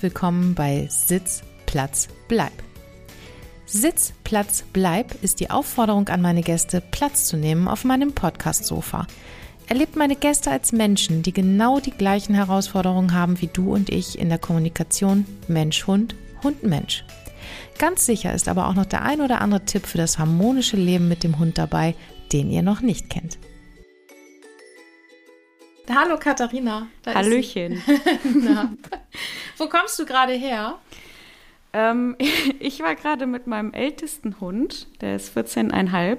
herzlich willkommen bei Sitz, Platz, Bleib. Sitz, Platz, Bleib ist die Aufforderung an meine Gäste, Platz zu nehmen auf meinem Podcast-Sofa. Erlebt meine Gäste als Menschen, die genau die gleichen Herausforderungen haben wie du und ich in der Kommunikation Mensch-Hund, Hund-Mensch. Ganz sicher ist aber auch noch der ein oder andere Tipp für das harmonische Leben mit dem Hund dabei, den ihr noch nicht kennt. Hallo Katharina. Hallöchen. Na, wo kommst du gerade her? Ich war gerade mit meinem ältesten Hund, der ist 14,5,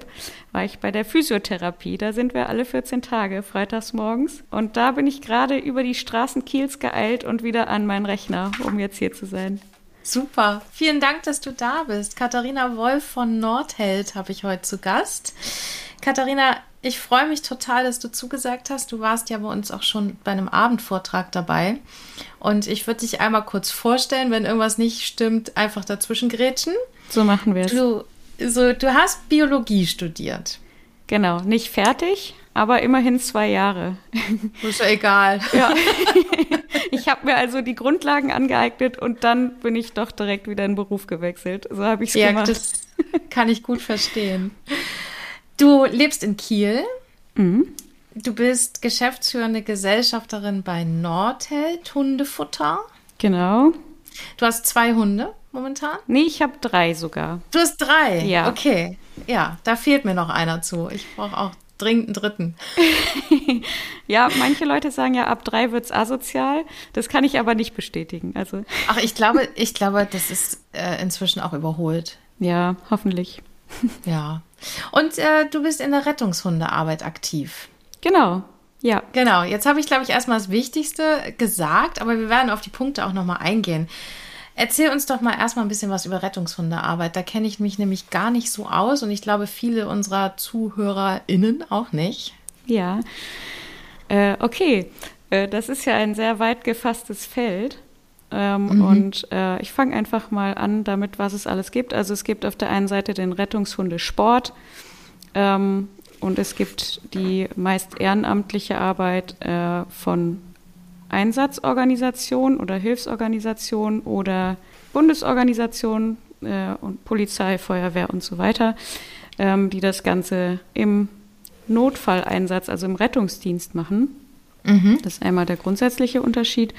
war ich bei der Physiotherapie. Da sind wir alle 14 Tage freitags morgens. Und da bin ich gerade über die Straßen Kiels geeilt und wieder an meinen Rechner, um jetzt hier zu sein. Super. Vielen Dank, dass du da bist. Katharina Wolf von Nordheld habe ich heute zu Gast. Katharina, ich freue mich total, dass du zugesagt hast. Du warst ja bei uns auch schon bei einem Abendvortrag dabei. Und ich würde dich einmal kurz vorstellen, wenn irgendwas nicht stimmt, einfach dazwischen grätschen. So machen wir es. Du hast Biologie studiert. Genau, nicht fertig, aber immerhin 2 Jahre. Ist ja egal. Ja. Ich habe mir also die Grundlagen angeeignet und dann bin ich doch direkt wieder in den Beruf gewechselt. So habe ich es gemacht. Ja, das kann ich gut verstehen. Du lebst in Kiel. Mhm. Du bist geschäftsführende Gesellschafterin bei Nordheld Hundefutter. Genau. Du hast 2 Hunde momentan? Nee, ich habe 3 sogar. Du hast 3? Ja. Okay. Ja, da fehlt mir noch einer zu. Ich brauche auch dringend einen 3. Ja, manche Leute sagen ja, ab 3 wird's asozial. Das kann ich aber nicht bestätigen. Also. Ach, ich glaube, das ist inzwischen auch überholt. Ja, hoffentlich. Ja. Und du bist in der Rettungshundearbeit aktiv. Genau, ja. Genau, jetzt habe ich, glaube ich, erstmal das Wichtigste gesagt, aber wir werden auf die Punkte auch nochmal eingehen. Erzähl uns doch mal erstmal ein bisschen was über Rettungshundearbeit. Da kenne ich mich nämlich gar nicht so aus und ich glaube, viele unserer ZuhörerInnen auch nicht. Ja, okay. Das ist ja ein sehr weit gefasstes Feld. Und ich fange einfach mal an damit, was es alles gibt. Also es gibt auf der einen Seite den Rettungshundesport und es gibt die meist ehrenamtliche Arbeit von Einsatzorganisationen oder Hilfsorganisationen oder Bundesorganisationen und Polizei, Feuerwehr und so weiter, die das Ganze im Notfalleinsatz, also im Rettungsdienst machen. Mhm. Das ist einmal der grundsätzliche Unterschied.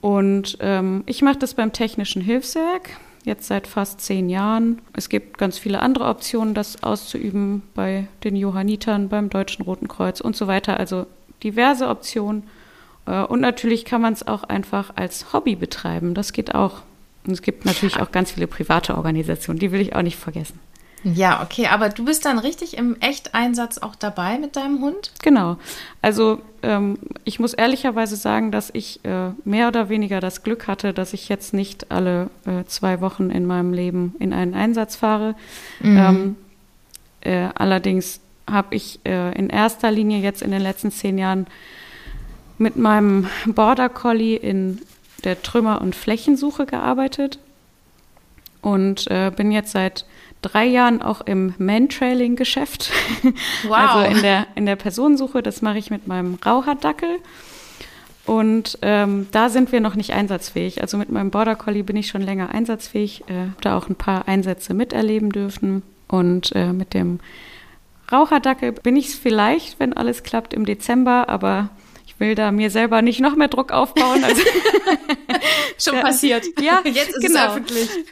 Und ich mache das beim Technischen Hilfswerk, jetzt seit fast 10 Jahren. Es gibt ganz viele andere Optionen, das auszuüben, bei den Johannitern, beim Deutschen Roten Kreuz und so weiter. Also diverse Optionen. Und natürlich kann man es auch einfach als Hobby betreiben, das geht auch. Und es gibt natürlich auch ganz viele private Organisationen, die will ich auch nicht vergessen. Ja, okay, aber du bist dann richtig im Echteinsatz auch dabei mit deinem Hund? Genau, also ich muss ehrlicherweise sagen, dass ich mehr oder weniger das Glück hatte, dass ich jetzt nicht alle 2 Wochen in meinem Leben in einen Einsatz fahre. Mhm. Allerdings habe ich in erster Linie jetzt in den letzten 10 Jahren mit meinem Border Collie in der Trümmer- und Flächensuche gearbeitet und bin jetzt seit 3 Jahren auch im Mantrailing-Geschäft. Wow. Also in der Personensuche. Das mache ich mit meinem Raucherdackel. Und da sind wir noch nicht einsatzfähig. Also mit meinem Border Collie bin ich schon länger einsatzfähig. Habe da auch ein paar Einsätze miterleben dürfen. Und mit dem Raucherdackel bin ich es vielleicht, wenn alles klappt, im Dezember. Aber ich will da mir selber nicht noch mehr Druck aufbauen. Also schon passiert. Ja, jetzt ist genau. Es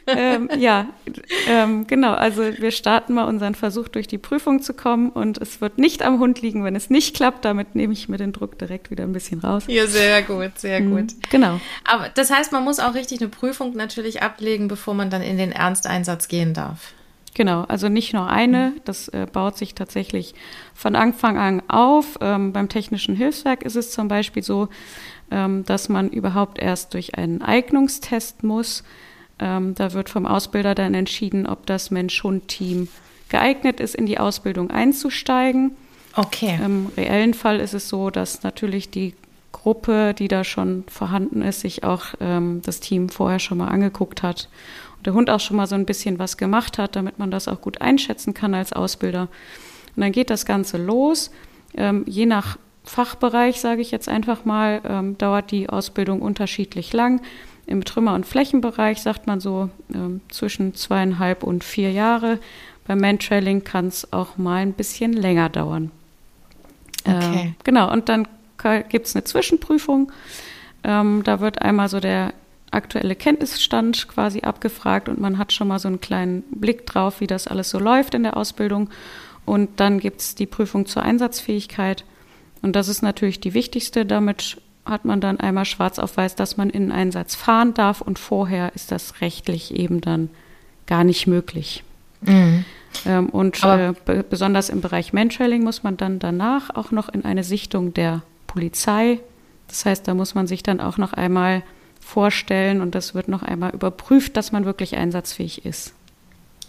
öffentlich. Genau. Also wir starten mal unseren Versuch, durch die Prüfung zu kommen. Und es wird nicht am Hund liegen, wenn es nicht klappt. Damit nehme ich mir den Druck direkt wieder ein bisschen raus. Ja, sehr gut, sehr gut. Genau. Aber das heißt, man muss auch richtig eine Prüfung natürlich ablegen, bevor man dann in den Ernsteinsatz gehen darf. Genau, also nicht nur eine, das baut sich tatsächlich von Anfang an auf. Beim Technischen Hilfswerk ist es zum Beispiel so, dass man überhaupt erst durch einen Eignungstest muss. Da wird vom Ausbilder dann entschieden, ob das Mensch-Hund-Team geeignet ist, in die Ausbildung einzusteigen. Okay. Im reellen Fall ist es so, dass natürlich die Gruppe, die da schon vorhanden ist, sich auch das Team vorher schon mal angeguckt hat. Der Hund auch schon mal so ein bisschen was gemacht hat, damit man das auch gut einschätzen kann als Ausbilder. Und dann geht das Ganze los. Je nach Fachbereich, sage ich jetzt einfach mal, dauert die Ausbildung unterschiedlich lang. im Trümmer- und Flächenbereich, sagt man so, zwischen 2,5 und 4 Jahre. Beim Mantrailing kann es auch mal ein bisschen länger dauern. Okay. Genau, und dann gibt es eine Zwischenprüfung. Da wird einmal so der aktuelle Kenntnisstand quasi abgefragt und man hat schon mal so einen kleinen Blick drauf, wie das alles so läuft in der Ausbildung. Und dann gibt es die Prüfung zur Einsatzfähigkeit. Und das ist natürlich die wichtigste. Damit hat man dann einmal schwarz auf weiß, dass man in den Einsatz fahren darf. Und vorher ist das rechtlich eben dann gar nicht möglich. Mhm. Und besonders im Bereich Mantrailing muss man dann danach auch noch in eine Sichtung der Polizei. Das heißt, da muss man sich dann auch noch einmal vorstellen und das wird noch einmal überprüft, dass man wirklich einsatzfähig ist.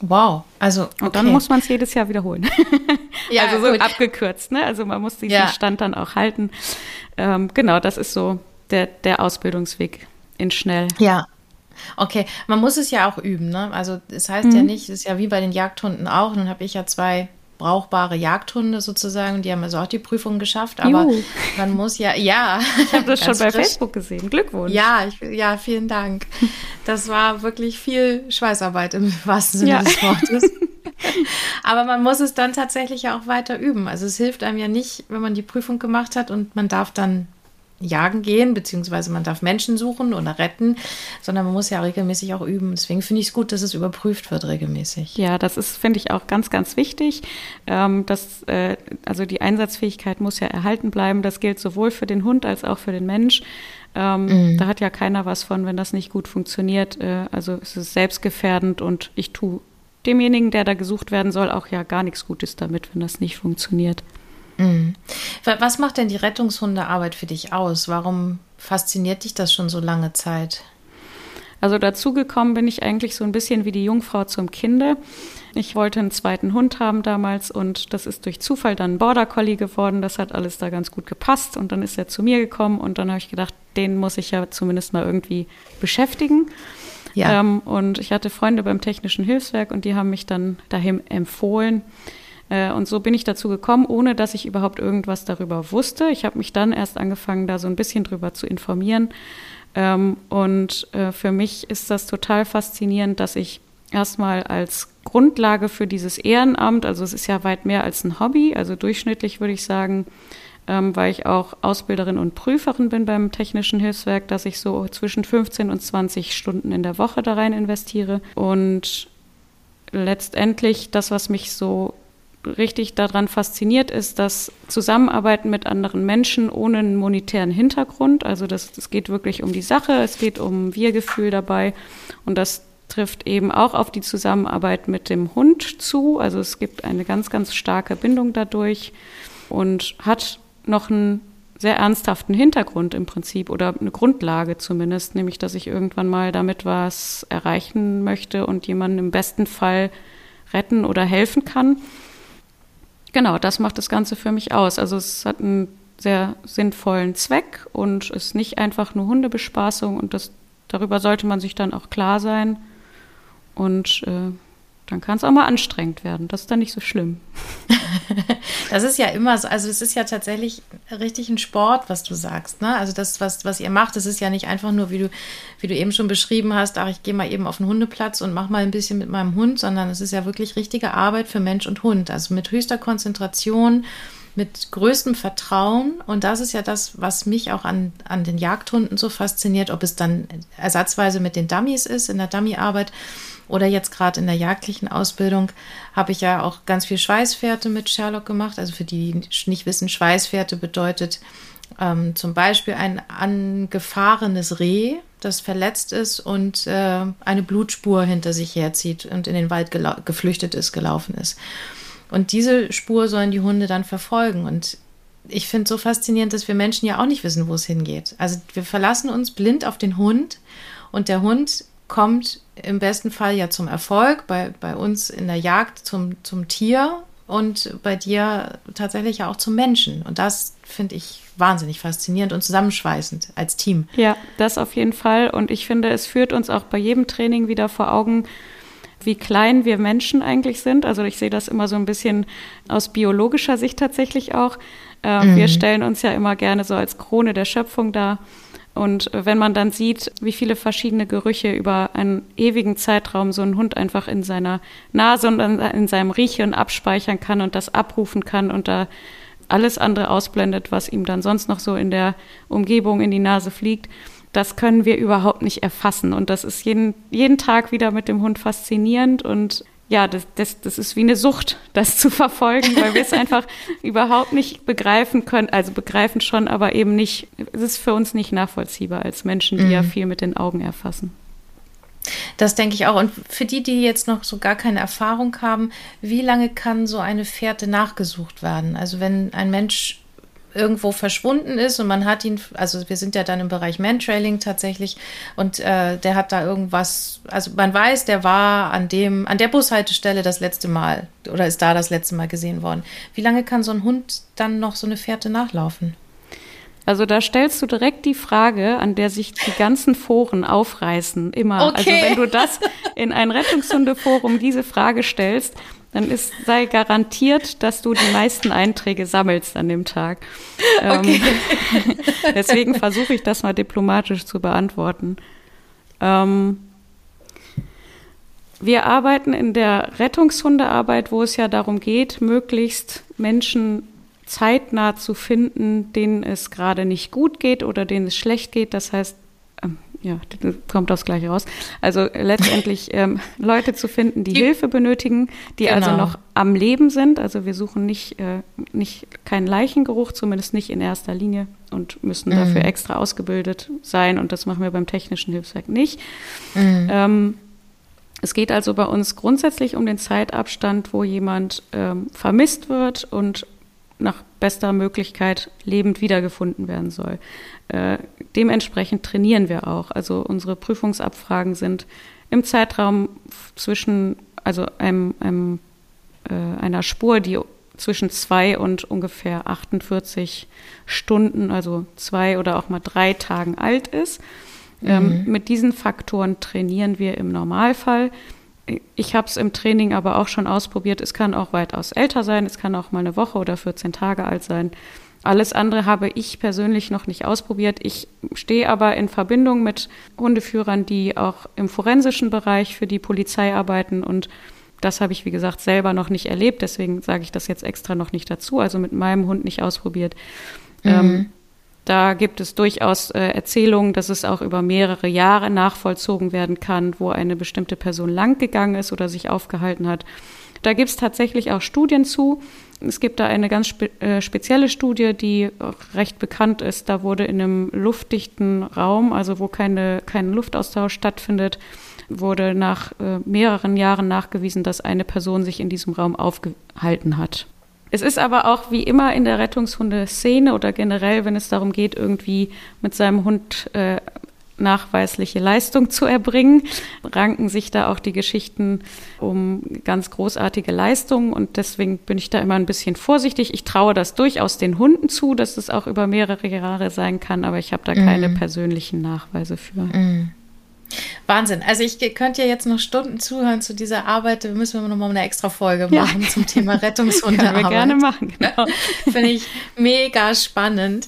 Wow, also okay. Und dann muss man es jedes Jahr wiederholen. Ja, also so gut. Abgekürzt, ne? Also man muss diesen Stand dann auch halten. Genau, das ist so der Ausbildungsweg in schnell. Ja, okay. Man muss es ja auch üben, ne? Also es heißt ja nicht, es ist ja wie bei den Jagdhunden auch. Nun habe ich ja 2 brauchbare Jagdhunde sozusagen, die haben also auch die Prüfung geschafft, aber man muss ja. Ich habe das schon bei Facebook gesehen, Glückwunsch. Ja, vielen Dank. Das war wirklich viel Schweißarbeit im wahrsten Sinne des Wortes. Aber man muss es dann tatsächlich ja auch weiter üben. Also es hilft einem ja nicht, wenn man die Prüfung gemacht hat und man darf dann jagen gehen, beziehungsweise man darf Menschen suchen oder retten, sondern man muss ja regelmäßig auch üben. Deswegen finde ich es gut, dass es überprüft wird regelmäßig. Ja, das ist, finde ich, auch ganz, ganz wichtig. Also die Einsatzfähigkeit muss ja erhalten bleiben. Das gilt sowohl für den Hund als auch für den Mensch. Da hat ja keiner was von, wenn das nicht gut funktioniert. Also es ist selbstgefährdend und ich tue demjenigen, der da gesucht werden soll, auch ja gar nichts Gutes damit, wenn das nicht funktioniert. Was macht denn die Rettungshundearbeit für dich aus? Warum fasziniert dich das schon so lange Zeit? Also dazu gekommen bin ich eigentlich so ein bisschen wie die Jungfrau zum Kinde. Ich wollte einen zweiten Hund haben damals und das ist durch Zufall dann ein Border Collie geworden. Das hat alles da ganz gut gepasst und dann ist er zu mir gekommen und dann habe ich gedacht, den muss ich ja zumindest mal irgendwie beschäftigen. Ja. Und ich hatte Freunde beim Technischen Hilfswerk und die haben mich dann dahin empfohlen. Und so bin ich dazu gekommen, ohne dass ich überhaupt irgendwas darüber wusste. Ich habe mich dann erst angefangen, da so ein bisschen drüber zu informieren. Und für mich ist das total faszinierend, dass ich erstmal als Grundlage für dieses Ehrenamt, also es ist ja weit mehr als ein Hobby, also durchschnittlich würde ich sagen, weil ich auch Ausbilderin und Prüferin bin beim Technischen Hilfswerk, dass ich so zwischen 15 und 20 Stunden in der Woche da rein investiere. Und letztendlich das, was mich so richtig daran fasziniert ist, das Zusammenarbeiten mit anderen Menschen ohne einen monetären Hintergrund. Also es geht wirklich um die Sache, es geht um Wir-Gefühl dabei und das trifft eben auch auf die Zusammenarbeit mit dem Hund zu. Also es gibt eine ganz, ganz starke Bindung dadurch und hat noch einen sehr ernsthaften Hintergrund im Prinzip oder eine Grundlage zumindest, nämlich dass ich irgendwann mal damit was erreichen möchte und jemanden im besten Fall retten oder helfen kann. Genau, das macht das Ganze für mich aus. Also es hat einen sehr sinnvollen Zweck und ist nicht einfach nur Hundebespaßung und darüber sollte man sich dann auch klar sein. Und dann kann es auch mal anstrengend werden. Das ist dann nicht so schlimm. Das ist ja immer so, also es ist ja tatsächlich richtig ein Sport, was du sagst, ne? Also das, was ihr macht, das ist ja nicht einfach nur, wie du eben schon beschrieben hast, ach, ich gehe mal eben auf den Hundeplatz und mache mal ein bisschen mit meinem Hund, sondern es ist ja wirklich richtige Arbeit für Mensch und Hund, also mit höchster Konzentration, mit größtem Vertrauen und das ist ja das, was mich auch an den Jagdhunden so fasziniert, ob es dann ersatzweise mit den Dummies ist, in der Dummyarbeit oder jetzt gerade in der jagdlichen Ausbildung habe ich ja auch ganz viel Schweißfährte mit Sherlock gemacht. Also für die, die nicht wissen, Schweißfährte bedeutet zum Beispiel ein angefahrenes Reh, das verletzt ist und eine Blutspur hinter sich herzieht und in den Wald gelaufen ist. Und diese Spur sollen die Hunde dann verfolgen. Und ich finde es so faszinierend, dass wir Menschen ja auch nicht wissen, wo es hingeht. Also wir verlassen uns blind auf den Hund und der Hund kommt im besten Fall ja zum Erfolg, bei uns in der Jagd zum Tier und bei dir tatsächlich ja auch zum Menschen. Und das finde ich wahnsinnig faszinierend und zusammenschweißend als Team. Ja, das auf jeden Fall. Und ich finde, es führt uns auch bei jedem Training wieder vor Augen, wie klein wir Menschen eigentlich sind. Also ich sehe das immer so ein bisschen aus biologischer Sicht tatsächlich auch. Wir stellen uns ja immer gerne so als Krone der Schöpfung dar. Und wenn man dann sieht, wie viele verschiedene Gerüche über einen ewigen Zeitraum so ein Hund einfach in seiner Nase und in seinem Riechen abspeichern kann und das abrufen kann und da alles andere ausblendet, was ihm dann sonst noch so in der Umgebung in die Nase fliegt, das können wir überhaupt nicht erfassen. Und das ist jeden Tag wieder mit dem Hund faszinierend und ja, das ist wie eine Sucht, das zu verfolgen, weil wir es einfach überhaupt nicht begreifen können. Also begreifen schon, aber eben nicht, es ist für uns nicht nachvollziehbar als Menschen, die ja viel mit den Augen erfassen. Das denke ich auch. Und für die jetzt noch so gar keine Erfahrung haben, wie lange kann so eine Fährte nachgesucht werden? Also wenn ein Mensch irgendwo verschwunden ist und man hat ihn, also wir sind ja dann im Bereich Mantrailing tatsächlich und der hat da irgendwas, also man weiß, der war an der Bushaltestelle das letzte Mal oder ist da das letzte Mal gesehen worden. Wie lange kann so ein Hund dann noch so eine Fährte nachlaufen? Also da stellst du direkt die Frage, an der sich die ganzen Foren aufreißen, immer. Okay. Also wenn du das in ein Rettungshundeforum diese Frage stellst, dann sei garantiert, dass du die meisten Einträge sammelst an dem Tag. Okay. Deswegen versuche ich das mal diplomatisch zu beantworten. Wir arbeiten in der Rettungshundearbeit, wo es ja darum geht, möglichst Menschen zeitnah zu finden, denen es gerade nicht gut geht oder denen es schlecht geht. Das heißt, ja, kommt das Gleiche raus. Also letztendlich Leute zu finden, die Hilfe benötigen, die genau. Also noch am Leben sind. Also wir suchen nicht keinen Leichengeruch, zumindest nicht in erster Linie und müssen dafür extra ausgebildet sein. Und das machen wir beim Technischen Hilfswerk nicht. Es geht also bei uns grundsätzlich um den Zeitabstand, wo jemand vermisst wird und nach bester Möglichkeit lebend wiedergefunden werden soll. Dementsprechend trainieren wir auch. Also unsere Prüfungsabfragen sind im Zeitraum zwischen, also einer Spur, die zwischen 2 und ungefähr 48 Stunden, also 2 oder auch mal 3 Tagen alt ist. Mit diesen Faktoren trainieren wir im Normalfall. Ich habe es im Training aber auch schon ausprobiert. Es kann auch weitaus älter sein. Es kann auch mal eine Woche oder 14 Tage alt sein. Alles andere habe ich persönlich noch nicht ausprobiert. Ich stehe aber in Verbindung mit Hundeführern, die auch im forensischen Bereich für die Polizei arbeiten. Und das habe ich, wie gesagt, selber noch nicht erlebt. Deswegen sage ich das jetzt extra noch nicht dazu. Also mit meinem Hund nicht ausprobiert. Da gibt es durchaus Erzählungen, dass es auch über mehrere Jahre nachvollzogen werden kann, wo eine bestimmte Person langgegangen ist oder sich aufgehalten hat. Da gibt es tatsächlich auch Studien zu. Es gibt da eine ganz spezielle Studie, die auch recht bekannt ist. Da wurde in einem luftdichten Raum, also wo kein Luftaustausch stattfindet, wurde nach mehreren Jahren nachgewiesen, dass eine Person sich in diesem Raum aufgehalten hat. Es ist aber auch wie immer in der Rettungshundeszene oder generell, wenn es darum geht, irgendwie mit seinem Hund nachweisliche Leistung zu erbringen, ranken sich da auch die Geschichten um ganz großartige Leistungen. Und deswegen bin ich da immer ein bisschen vorsichtig. Ich traue das durchaus den Hunden zu, dass es auch über mehrere Jahre sein kann, aber ich habe da keine persönlichen Nachweise für. Wahnsinn. Also ich könnte ja jetzt noch Stunden zuhören zu dieser Arbeit. Da müssen wir nochmal eine extra Folge machen zum Thema Rettungshundearbeit. Können wir gerne machen, genau. Finde ich mega spannend.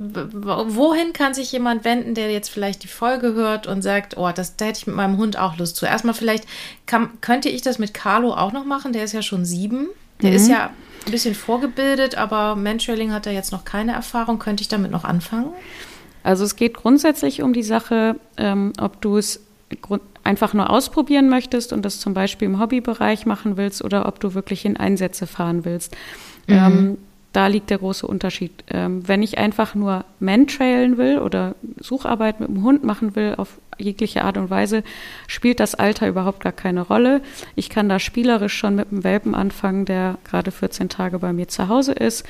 Wohin kann sich jemand wenden, der jetzt vielleicht die Folge hört und sagt, oh, da hätte ich mit meinem Hund auch Lust zu. Erstmal vielleicht, könnte ich das mit Carlo auch noch machen? Der ist ja schon 7. Der ist ja ein bisschen vorgebildet, aber Mantrailing hat er jetzt noch keine Erfahrung. Könnte ich damit noch anfangen? Also es geht grundsätzlich um die Sache, ob du es einfach nur ausprobieren möchtest und das zum Beispiel im Hobbybereich machen willst oder ob du wirklich in Einsätze fahren willst. Da liegt der große Unterschied. Wenn ich einfach nur Mantrailen will oder Sucharbeit mit dem Hund machen will, auf jegliche Art und Weise, spielt das Alter überhaupt gar keine Rolle. Ich kann da spielerisch schon mit einem Welpen anfangen, der gerade 14 Tage bei mir zu Hause ist.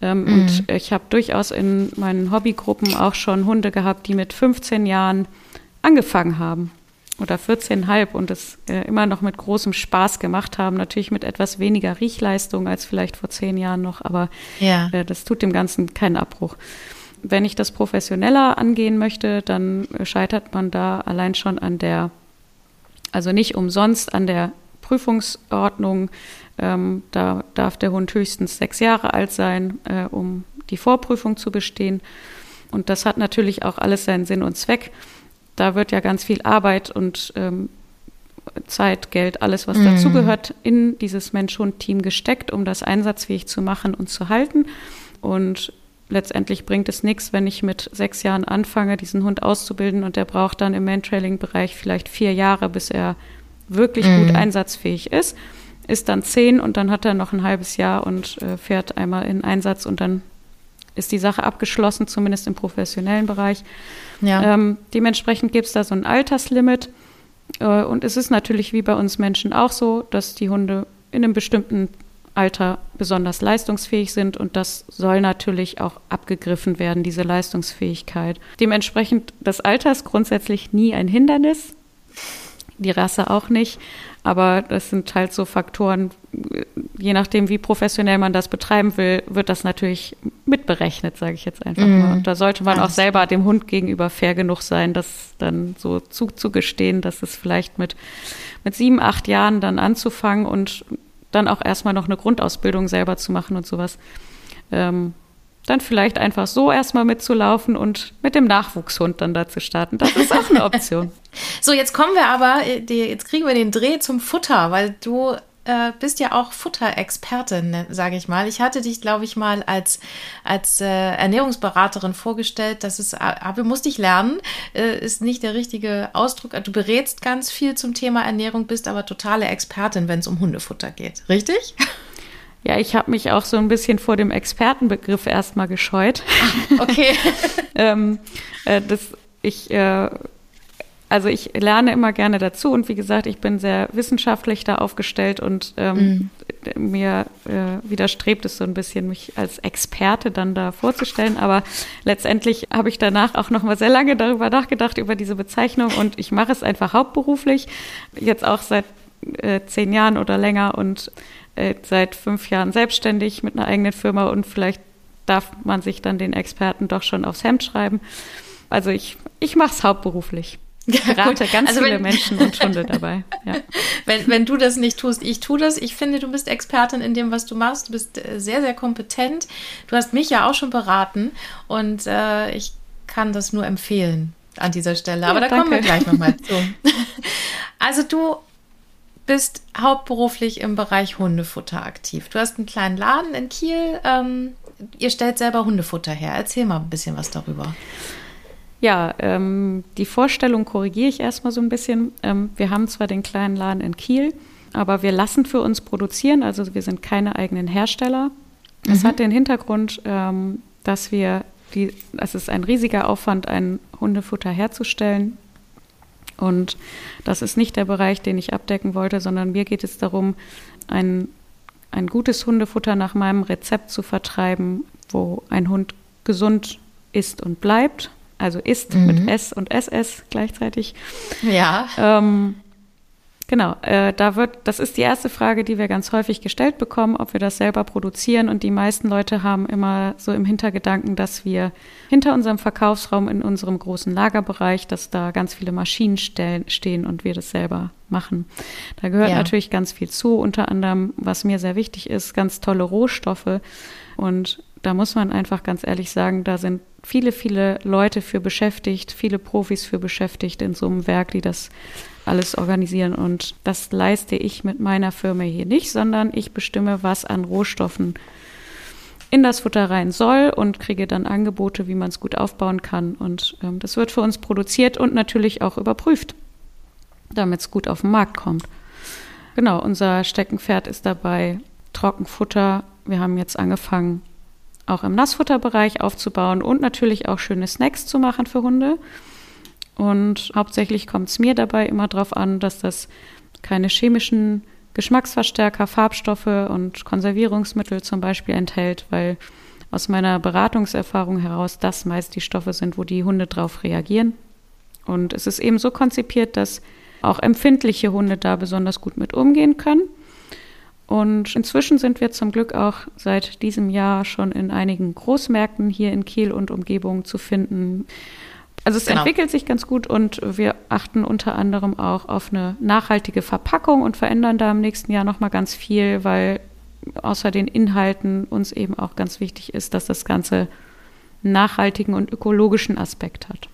Und ich habe durchaus in meinen Hobbygruppen auch schon Hunde gehabt, die mit 15 Jahren angefangen haben oder 14,5 und es immer noch mit großem Spaß gemacht haben. Natürlich mit etwas weniger Riechleistung als vielleicht vor 10 Jahren noch, aber das tut dem Ganzen keinen Abbruch. Wenn ich das professioneller angehen möchte, dann scheitert man da allein schon also nicht umsonst an der Prüfungsordnung. Da darf der Hund höchstens 6 Jahre alt sein, um die Vorprüfung zu bestehen. Und das hat natürlich auch alles seinen Sinn und Zweck. Da wird ja ganz viel Arbeit und Zeit, Geld, alles, was dazugehört, in dieses Mensch-Hund-Team gesteckt, um das einsatzfähig zu machen und zu halten. Und letztendlich bringt es nichts, wenn ich mit 6 Jahren anfange, diesen Hund auszubilden, und der braucht dann im Mantrailing-Bereich vielleicht 4 Jahre, bis er wirklich gut einsatzfähig ist. Ist dann 10 und dann hat er noch ein halbes Jahr und fährt einmal in Einsatz und dann ist die Sache abgeschlossen, zumindest im professionellen Bereich. Ja. Dementsprechend gibt es da so ein Alterslimit. Und es ist natürlich wie bei uns Menschen auch so, dass die Hunde in einem bestimmten Alter besonders leistungsfähig sind, und das soll natürlich auch abgegriffen werden, diese Leistungsfähigkeit. Dementsprechend, das Alter ist grundsätzlich nie ein Hindernis, die Rasse auch nicht, aber das sind halt so Faktoren, je nachdem, wie professionell man das betreiben will, wird das natürlich mitberechnet, sage ich jetzt einfach mal. Und da sollte man auch selber dem Hund gegenüber fair genug sein, das dann so zuzugestehen, dass es vielleicht mit 7, 8 Jahren dann anzufangen und dann auch erstmal noch eine Grundausbildung selber zu machen und sowas. Dann vielleicht einfach so erstmal mitzulaufen und mit dem Nachwuchshund dann da zu starten. Das ist auch eine Option. So, jetzt kommen wir aber, jetzt kriegen wir den Dreh zum Futter, weil du bist ja auch Futterexpertin, sage ich mal. Ich hatte dich, glaube ich, mal als Ernährungsberaterin vorgestellt. Das ist, aber musste ich lernen, ist nicht der richtige Ausdruck. Du berätst ganz viel zum Thema Ernährung, bist aber totale Expertin, wenn es um Hundefutter geht. Richtig? Ja, ich habe mich auch so ein bisschen vor dem Expertenbegriff erstmal gescheut. Okay. Also ich lerne immer gerne dazu und wie gesagt, ich bin sehr wissenschaftlich da aufgestellt und mir widerstrebt es so ein bisschen, mich als Experte dann da vorzustellen. Aber letztendlich habe ich danach auch noch mal sehr lange darüber nachgedacht, über diese Bezeichnung, und ich mache es einfach hauptberuflich, jetzt auch seit 10 Jahren oder länger und seit 5 Jahren selbstständig mit einer eigenen Firma, und vielleicht darf man sich dann den Experten doch schon aufs Hemd schreiben. Also ich mache es hauptberuflich. Ich berate ganz viele Menschen und Hunde dabei. Ja. Wenn du das nicht tust, ich tue das. Ich finde, du bist Expertin in dem, was du machst. Du bist sehr, sehr kompetent. Du hast mich ja auch schon beraten und ich kann das nur empfehlen an dieser Stelle. Aber ja, da kommen wir gleich nochmal zu. Also du bist hauptberuflich im Bereich Hundefutter aktiv. Du hast einen kleinen Laden in Kiel. Ihr stellt selber Hundefutter her. Erzähl mal ein bisschen was darüber. Ja, die Vorstellung korrigiere ich erstmal so ein bisschen. Wir haben zwar den kleinen Laden in Kiel, aber wir lassen für uns produzieren. Also wir sind keine eigenen Hersteller. Das hat den Hintergrund, dass es ist ein riesiger Aufwand, ein Hundefutter herzustellen. Und das ist nicht der Bereich, den ich abdecken wollte, sondern mir geht es darum, ein gutes Hundefutter nach meinem Rezept zu vertreiben, wo ein Hund gesund ist und bleibt. Also ist mit S und SS gleichzeitig. Ja. Das ist die erste Frage, die wir ganz häufig gestellt bekommen, ob wir das selber produzieren. Und die meisten Leute haben immer so im Hintergedanken, dass wir hinter unserem Verkaufsraum in unserem großen Lagerbereich, dass da ganz viele Maschinen stehen und wir das selber machen. Da gehört natürlich ganz viel zu, unter anderem, was mir sehr wichtig ist, ganz tolle Rohstoffe. Und da muss man einfach ganz ehrlich sagen, da sind viele, viele Leute für beschäftigt, viele Profis für beschäftigt in so einem Werk, die das alles organisieren. Und das leiste ich mit meiner Firma hier nicht, sondern ich bestimme, was an Rohstoffen in das Futter rein soll und kriege dann Angebote, wie man es gut aufbauen kann. Und das wird für uns produziert und natürlich auch überprüft, damit es gut auf den Markt kommt. Genau, unser Steckenpferd ist dabei Trockenfutter. Wir haben jetzt angefangen, auch im Nassfutterbereich aufzubauen und natürlich auch schöne Snacks zu machen für Hunde. Und hauptsächlich kommt es mir dabei immer darauf an, dass das keine chemischen Geschmacksverstärker, Farbstoffe und Konservierungsmittel zum Beispiel enthält, weil aus meiner Beratungserfahrung heraus das meist die Stoffe sind, wo die Hunde drauf reagieren. Und es ist eben so konzipiert, dass auch empfindliche Hunde da besonders gut mit umgehen können. Und inzwischen sind wir zum Glück auch seit diesem Jahr schon in einigen Großmärkten hier in Kiel und Umgebung zu finden. Also es entwickelt sich ganz gut und wir achten unter anderem auch auf eine nachhaltige Verpackung und verändern da im nächsten Jahr nochmal ganz viel, weil außer den Inhalten uns eben auch ganz wichtig ist, dass das Ganze nachhaltigen und ökologischen Aspekt hat.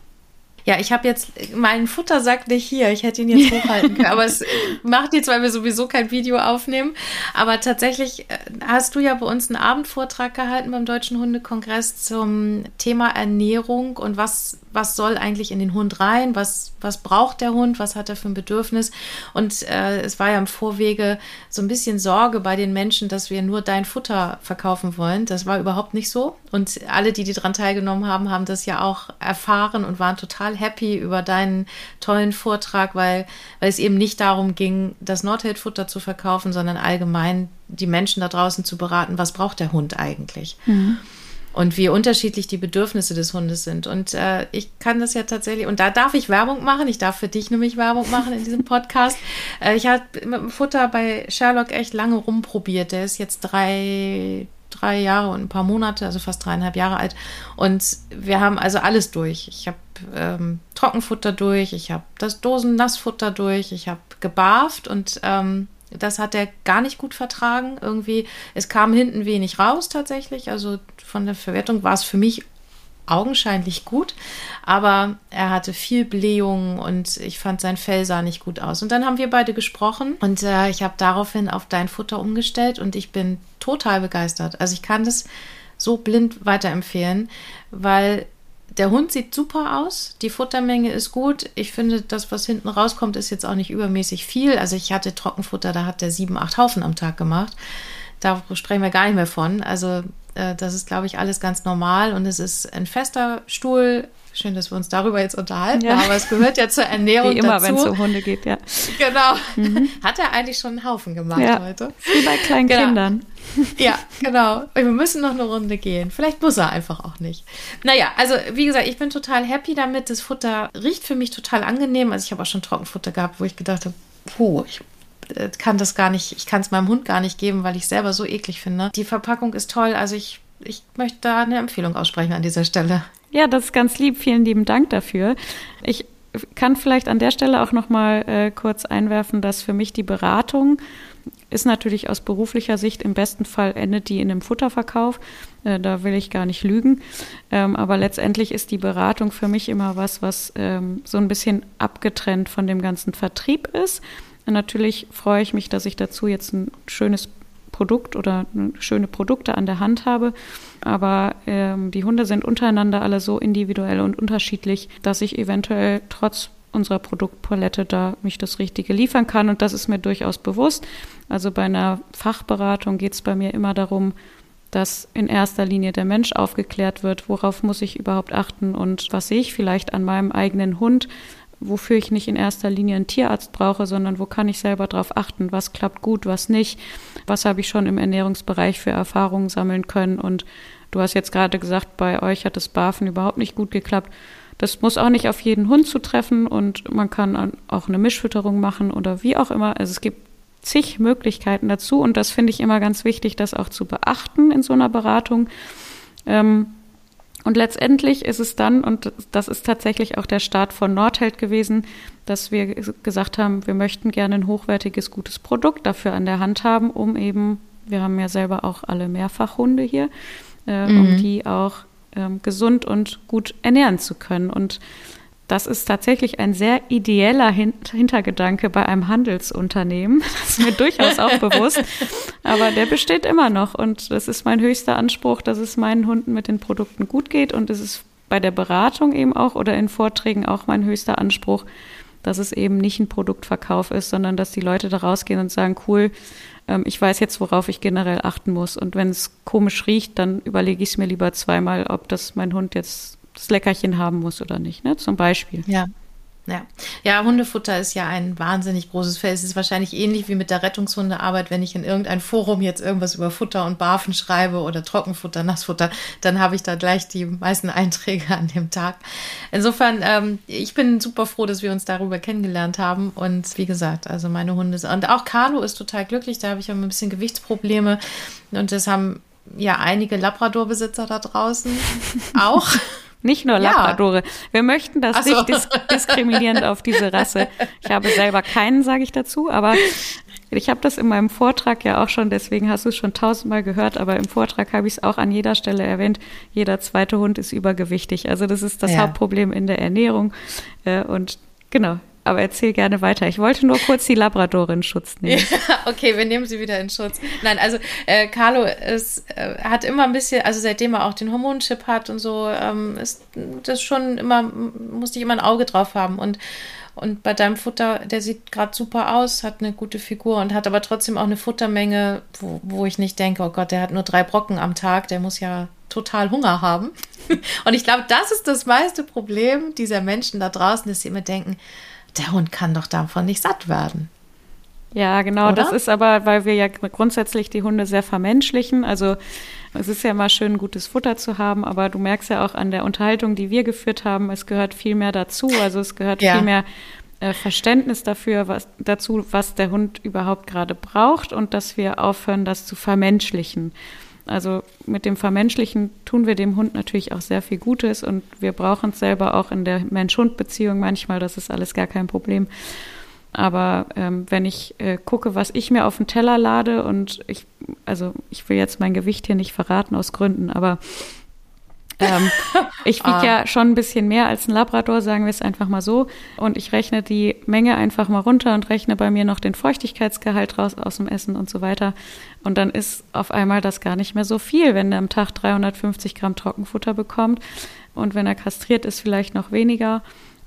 Ja, ich habe jetzt meinen Futtersack nicht hier. Ich hätte ihn jetzt hochhalten können. Aber es macht nichts, weil wir sowieso kein Video aufnehmen. Aber tatsächlich hast du ja bei uns einen Abendvortrag gehalten beim Deutschen Hundekongress zum Thema Ernährung und was soll eigentlich in den Hund rein? Was braucht der Hund? Was hat er für ein Bedürfnis? Und es war ja im Vorwege so ein bisschen Sorge bei den Menschen, dass wir nur dein Futter verkaufen wollen. Das war überhaupt nicht so. Und alle, die daran teilgenommen haben, haben das ja auch erfahren und waren total happy über deinen tollen Vortrag, weil es eben nicht darum ging, das Nordheld-Futter zu verkaufen, sondern allgemein die Menschen da draußen zu beraten, was braucht der Hund eigentlich? Mhm. Und wie unterschiedlich die Bedürfnisse des Hundes sind. Und ich kann das ja tatsächlich, und da darf ich Werbung machen, ich darf für dich nämlich Werbung machen in diesem Podcast. Ich habe mit dem Futter bei Sherlock echt lange rumprobiert. Der ist jetzt drei Jahre und ein paar Monate, also fast 3,5 Jahre alt. Und wir haben also alles durch. Ich habe Trockenfutter durch, ich habe das Dosennassfutter durch, ich habe gebarft und das hat er gar nicht gut vertragen. Irgendwie, es kam hinten wenig raus tatsächlich. Also von der Verwertung war es für mich augenscheinlich gut, aber er hatte viel Blähungen und ich fand, sein Fell sah nicht gut aus. Und dann haben wir beide gesprochen und ich habe daraufhin auf dein Futter umgestellt und ich bin total begeistert. Also ich kann das so blind weiterempfehlen, weil der Hund sieht super aus, die Futtermenge ist gut. Ich finde, das, was hinten rauskommt, ist jetzt auch nicht übermäßig viel. Also ich hatte Trockenfutter, da hat der 7-8 Haufen am Tag gemacht. Da sprechen wir gar nicht mehr von. Also das ist, glaube ich, alles ganz normal und es ist ein fester Stuhl. Schön, dass wir uns darüber jetzt unterhalten, ja. Aber es gehört ja zur Ernährung dazu. Wie immer, wenn es um Hunde geht, ja. Genau. Mhm. Hat er eigentlich schon einen Haufen gemacht heute? Wie bei kleinen Kindern. Ja, genau. Wir müssen noch eine Runde gehen. Vielleicht muss er einfach auch nicht. Naja, also wie gesagt, ich bin total happy damit. Das Futter riecht für mich total angenehm. Also ich habe auch schon Trockenfutter gehabt, wo ich gedacht habe, ich kann es meinem Hund gar nicht geben, weil ich es selber so eklig finde. Die Verpackung ist toll, also ich möchte da eine Empfehlung aussprechen an dieser Stelle. Ja, das ist ganz lieb, vielen lieben Dank dafür. Ich kann vielleicht an der Stelle auch nochmal kurz einwerfen, dass für mich die Beratung ist natürlich aus beruflicher Sicht, im besten Fall endet die in einem Futterverkauf, da will ich gar nicht lügen, aber letztendlich ist die Beratung für mich immer was so ein bisschen abgetrennt von dem ganzen Vertrieb ist. Natürlich freue ich mich, dass ich dazu jetzt ein schönes Produkt oder schöne Produkte an der Hand habe. Aber die Hunde sind untereinander alle so individuell und unterschiedlich, dass ich eventuell trotz unserer Produktpalette da mich das Richtige liefern kann. Und das ist mir durchaus bewusst. Also bei einer Fachberatung geht es bei mir immer darum, dass in erster Linie der Mensch aufgeklärt wird, worauf muss ich überhaupt achten und was sehe ich vielleicht an meinem eigenen Hund, wofür ich nicht in erster Linie einen Tierarzt brauche, sondern wo kann ich selber drauf achten, was klappt gut, was nicht, was habe ich schon im Ernährungsbereich für Erfahrungen sammeln können. Und du hast jetzt gerade gesagt, bei euch hat das Barfen überhaupt nicht gut geklappt. Das muss auch nicht auf jeden Hund zutreffen und man kann auch eine Mischfütterung machen oder wie auch immer. Also es gibt zig Möglichkeiten dazu und das finde ich immer ganz wichtig, das auch zu beachten in so einer Beratung. Und letztendlich ist es dann, und das ist tatsächlich auch der Start von Nordheld gewesen, dass wir gesagt haben, wir möchten gerne ein hochwertiges, gutes Produkt dafür an der Hand haben, um eben, wir haben ja selber auch alle Mehrfachhunde hier, um die auch gesund und gut ernähren zu können. Und das ist tatsächlich ein sehr ideeller Hintergedanke bei einem Handelsunternehmen. Das ist mir durchaus auch bewusst. Aber der besteht immer noch. Und das ist mein höchster Anspruch, dass es meinen Hunden mit den Produkten gut geht. Und es ist bei der Beratung eben auch oder in Vorträgen auch mein höchster Anspruch, dass es eben nicht ein Produktverkauf ist, sondern dass die Leute da rausgehen und sagen, cool, ich weiß jetzt, worauf ich generell achten muss. Und wenn es komisch riecht, dann überlege ich es mir lieber zweimal, ob das mein Hund jetzt das Leckerchen haben muss oder nicht, ne? Zum Beispiel. Ja, Hundefutter ist ja ein wahnsinnig großes Feld. Es ist wahrscheinlich ähnlich wie mit der Rettungshundearbeit, wenn ich in irgendein Forum jetzt irgendwas über Futter und Barfen schreibe oder Trockenfutter, Nassfutter, dann habe ich da gleich die meisten Einträge an dem Tag. Insofern, ich bin super froh, dass wir uns darüber kennengelernt haben und wie gesagt, also meine Hunde sind, und auch Carlo ist total glücklich, da habe ich ja ein bisschen Gewichtsprobleme und das haben ja einige Labrador-Besitzer da draußen auch. Nicht nur Labradore. Ja. Wir möchten das nicht diskriminierend auf diese Rasse. Ich habe selber keinen, sage ich dazu, aber Ich habe das in meinem Vortrag ja auch schon, deswegen hast du es schon 1000-mal gehört, aber im Vortrag habe ich es auch an jeder Stelle erwähnt, jeder zweite Hund ist übergewichtig. Also das ist das Hauptproblem in der Ernährung. Und genau, aber erzähl gerne weiter. Ich wollte nur kurz die Labradorin in Schutz nehmen. Ja, okay, wir nehmen sie wieder in Schutz. Nein, also Carlo hat immer ein bisschen, also seitdem er auch den Hormonchip hat und so, ist das schon immer, musste ich immer ein Auge drauf haben. Und bei deinem Futter, der sieht gerade super aus, hat eine gute Figur und hat aber trotzdem auch eine Futtermenge, wo ich nicht denke, oh Gott, der hat nur 3 Brocken am Tag, der muss ja total Hunger haben. Und ich glaube, das ist das meiste Problem dieser Menschen da draußen, dass sie immer denken, der Hund kann doch davon nicht satt werden. Ja, genau, oder? Das ist aber, weil wir ja grundsätzlich die Hunde sehr vermenschlichen, also es ist ja mal schön, gutes Futter zu haben, aber du merkst ja auch an der Unterhaltung, die wir geführt haben, es gehört viel mehr dazu, also es gehört viel mehr Verständnis dafür, was der Hund überhaupt gerade braucht und dass wir aufhören, das zu vermenschlichen. Also mit dem Vermenschlichen tun wir dem Hund natürlich auch sehr viel Gutes und wir brauchen es selber auch in der Mensch-Hund-Beziehung manchmal, das ist alles gar kein Problem. Aber wenn ich gucke, was ich mir auf den Teller lade und ich will jetzt mein Gewicht hier nicht verraten aus Gründen, aber ich wiege ja schon ein bisschen mehr als ein Labrador, sagen wir es einfach mal so. Und ich rechne die Menge einfach mal runter und rechne bei mir noch den Feuchtigkeitsgehalt raus aus dem Essen und so weiter. Und dann ist auf einmal das gar nicht mehr so viel, wenn er am Tag 350 Gramm Trockenfutter bekommt und wenn er kastriert ist, vielleicht noch weniger.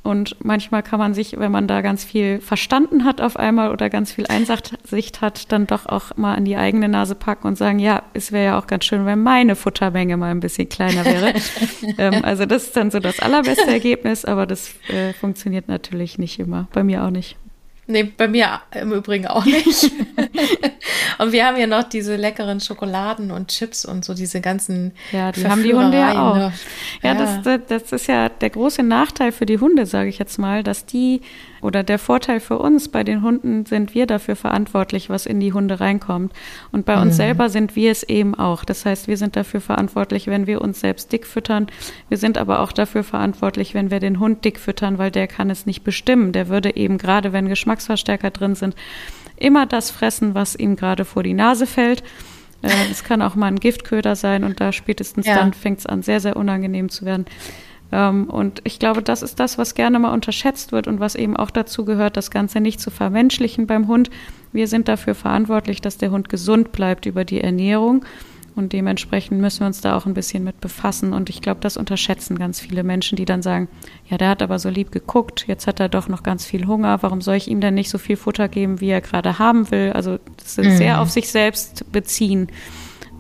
Und manchmal kann man sich, wenn man da ganz viel verstanden hat auf einmal oder ganz viel Einsicht hat, dann doch auch mal an die eigene Nase packen und sagen, ja, es wäre ja auch ganz schön, wenn meine Futtermenge mal ein bisschen kleiner wäre. Also das ist dann so das allerbeste Ergebnis, aber das funktioniert natürlich nicht immer, bei mir auch nicht. Nee, bei mir im Übrigen auch nicht. Und wir haben ja noch diese leckeren Schokoladen und Chips und so diese ganzen Verführereien. Ja, die haben die Hunde ja auch. Ne? Ja, das ist ja der große Nachteil für die Hunde, sage ich jetzt mal, oder der Vorteil für uns, bei den Hunden sind wir dafür verantwortlich, was in die Hunde reinkommt. Und bei uns selber sind wir es eben auch. Das heißt, wir sind dafür verantwortlich, wenn wir uns selbst dick füttern. Wir sind aber auch dafür verantwortlich, wenn wir den Hund dick füttern, weil der kann es nicht bestimmen. Der würde eben gerade, wenn Geschmacksverstärker drin sind, immer das fressen, was ihm gerade vor die Nase fällt. Es kann auch mal ein Giftköder sein und da spätestens dann fängt es an, sehr, sehr unangenehm zu werden. Und ich glaube, das ist das, was gerne mal unterschätzt wird und was eben auch dazu gehört, das Ganze nicht zu vermenschlichen beim Hund. Wir sind dafür verantwortlich, dass der Hund gesund bleibt über die Ernährung und dementsprechend müssen wir uns da auch ein bisschen mit befassen. Und ich glaube, das unterschätzen ganz viele Menschen, die dann sagen, ja, der hat aber so lieb geguckt, jetzt hat er doch noch ganz viel Hunger, warum soll ich ihm denn nicht so viel Futter geben, wie er gerade haben will? Also das ist sehr auf sich selbst beziehen.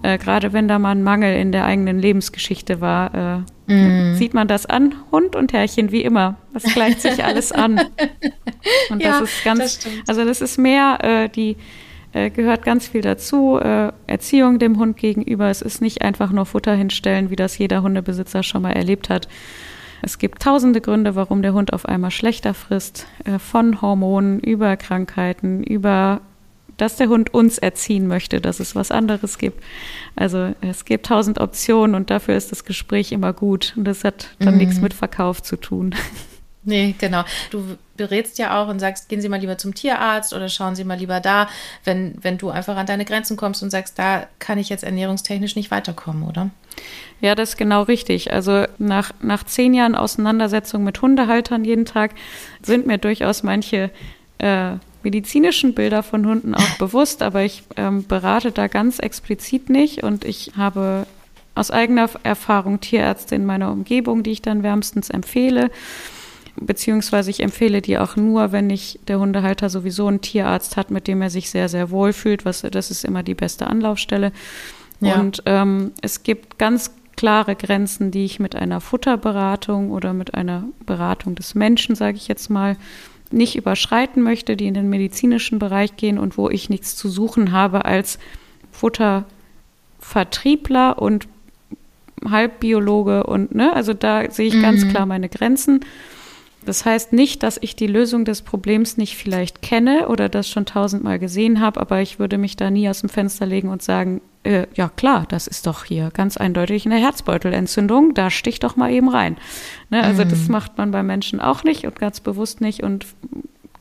Gerade wenn da mal ein Mangel in der eigenen Lebensgeschichte war, sieht man das an. Hund und Herrchen, wie immer. Das gleicht sich alles an. Und ja, das ist gehört ganz viel dazu. Erziehung dem Hund gegenüber. Es ist nicht einfach nur Futter hinstellen, wie das jeder Hundebesitzer schon mal erlebt hat. Es gibt tausende Gründe, warum der Hund auf einmal schlechter frisst. Von Hormonen über Krankheiten, über dass der Hund uns erziehen möchte, dass es was anderes gibt. Also es gibt 1000 Optionen und dafür ist das Gespräch immer gut. Und das hat dann nichts mit Verkauf zu tun. Nee, genau. Du berätst ja auch und sagst, gehen Sie mal lieber zum Tierarzt oder schauen Sie mal lieber da, wenn du einfach an deine Grenzen kommst und sagst, da kann ich jetzt ernährungstechnisch nicht weiterkommen, oder? Ja, das ist genau richtig. Also nach 10 Jahren Auseinandersetzung mit Hundehaltern jeden Tag sind mir durchaus manche medizinischen Bilder von Hunden auch bewusst, aber ich berate da ganz explizit nicht und ich habe aus eigener Erfahrung Tierärzte in meiner Umgebung, die ich dann wärmstens empfehle, beziehungsweise ich empfehle die auch nur, wenn nicht der Hundehalter sowieso einen Tierarzt hat, mit dem er sich sehr, sehr wohl fühlt, das ist immer die beste Anlaufstelle. Ja. Und es gibt ganz klare Grenzen, die ich mit einer Futterberatung oder mit einer Beratung des Menschen, sage ich jetzt mal, nicht überschreiten möchte, die in den medizinischen Bereich gehen und wo ich nichts zu suchen habe als Futtervertriebler und Halbbiologe und also da sehe ich ganz klar meine Grenzen. Das heißt nicht, dass ich die Lösung des Problems nicht vielleicht kenne oder das schon 1000-mal gesehen habe, aber ich würde mich da nie aus dem Fenster legen und sagen, ja klar, das ist doch hier ganz eindeutig eine Herzbeutelentzündung, da stich doch mal eben rein. Also das macht man bei Menschen auch nicht und ganz bewusst nicht und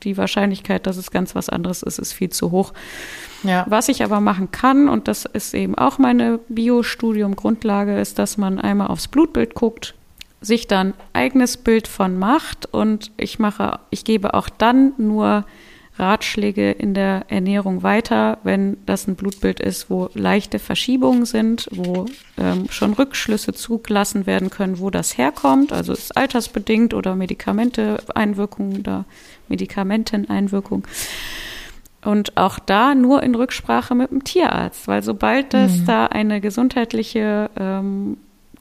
die Wahrscheinlichkeit, dass es ganz was anderes ist, ist viel zu hoch. Ja. Was ich aber machen kann, und das ist eben auch meine Bio-Studium-Grundlage, ist, dass man einmal aufs Blutbild guckt, sich dann eigenes Bild von macht, und ich gebe auch dann nur Ratschläge in der Ernährung weiter, wenn das ein Blutbild ist, wo leichte Verschiebungen sind, wo schon Rückschlüsse zugelassen werden können, wo das herkommt, also ist altersbedingt oder Medikamenteneinwirkung. Und auch da nur in Rücksprache mit dem Tierarzt, weil sobald es da eine gesundheitliche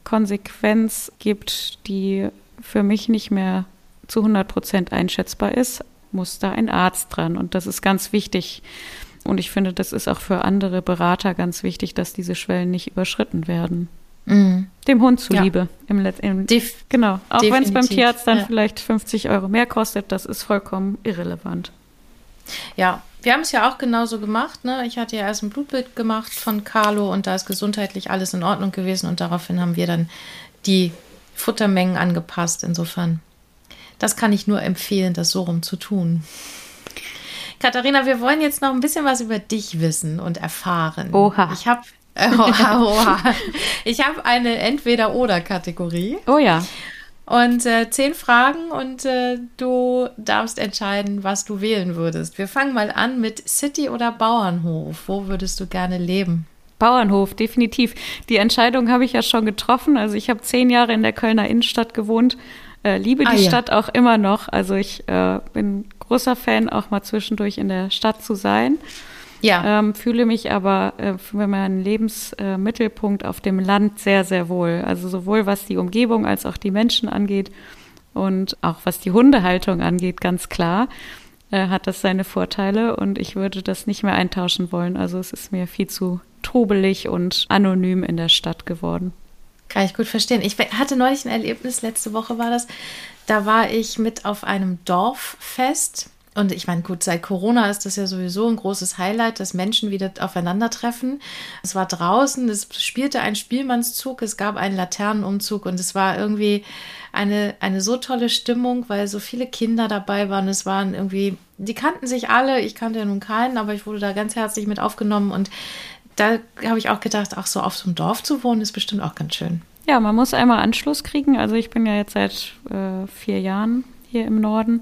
Konsequenz gibt, die für mich nicht mehr zu 100% einschätzbar ist, muss da ein Arzt dran. Und das ist ganz wichtig. Und ich finde, das ist auch für andere Berater ganz wichtig, dass diese Schwellen nicht überschritten werden. Mhm. Dem Hund zuliebe. Ja. Genau. Auch wenn es beim Tierarzt dann vielleicht 50 Euro mehr kostet, das ist vollkommen irrelevant. Ja, wir haben es ja auch genauso gemacht, ne? Ich hatte ja erst ein Blutbild gemacht von Carlo und da ist gesundheitlich alles in Ordnung gewesen und daraufhin haben wir dann die Futtermengen angepasst. Insofern, das kann ich nur empfehlen, das so rum zu tun. Katharina, wir wollen jetzt noch ein bisschen was über dich wissen und erfahren. Oha. Ich habe eine Entweder-Oder-Kategorie. Oh ja. Und 10 Fragen und du darfst entscheiden, was du wählen würdest. Wir fangen mal an mit City oder Bauernhof. Wo würdest du gerne leben? Bauernhof, definitiv. Die Entscheidung habe ich ja schon getroffen. Also ich habe 10 Jahre in der Kölner Innenstadt gewohnt. Liebe die Stadt auch immer noch. Also ich bin großer Fan, auch mal zwischendurch in der Stadt zu sein. Ja. Fühle mich aber für meinen Lebensmittelpunkt auf dem Land sehr, sehr wohl. Also sowohl was die Umgebung als auch die Menschen angeht und auch was die Hundehaltung angeht, ganz klar, hat das seine Vorteile und ich würde das nicht mehr eintauschen wollen. Also es ist mir viel zu trubelig und anonym in der Stadt geworden. Kann ich gut verstehen. Ich hatte neulich ein Erlebnis, letzte Woche war das, da war ich mit auf einem Dorffest. Und ich meine, gut, seit Corona ist das ja sowieso ein großes Highlight, dass Menschen wieder aufeinandertreffen. Es war draußen, es spielte ein Spielmannszug, es gab einen Laternenumzug und es war irgendwie eine so tolle Stimmung, weil so viele Kinder dabei waren. Es waren irgendwie, die kannten sich alle, ich kannte ja nun keinen, aber ich wurde da ganz herzlich mit aufgenommen. Und da habe ich auch gedacht, ach so, auf so einem Dorf zu wohnen, ist bestimmt auch ganz schön. Ja, man muss einmal Anschluss kriegen. Also ich bin ja jetzt seit 4 Jahren hier im Norden.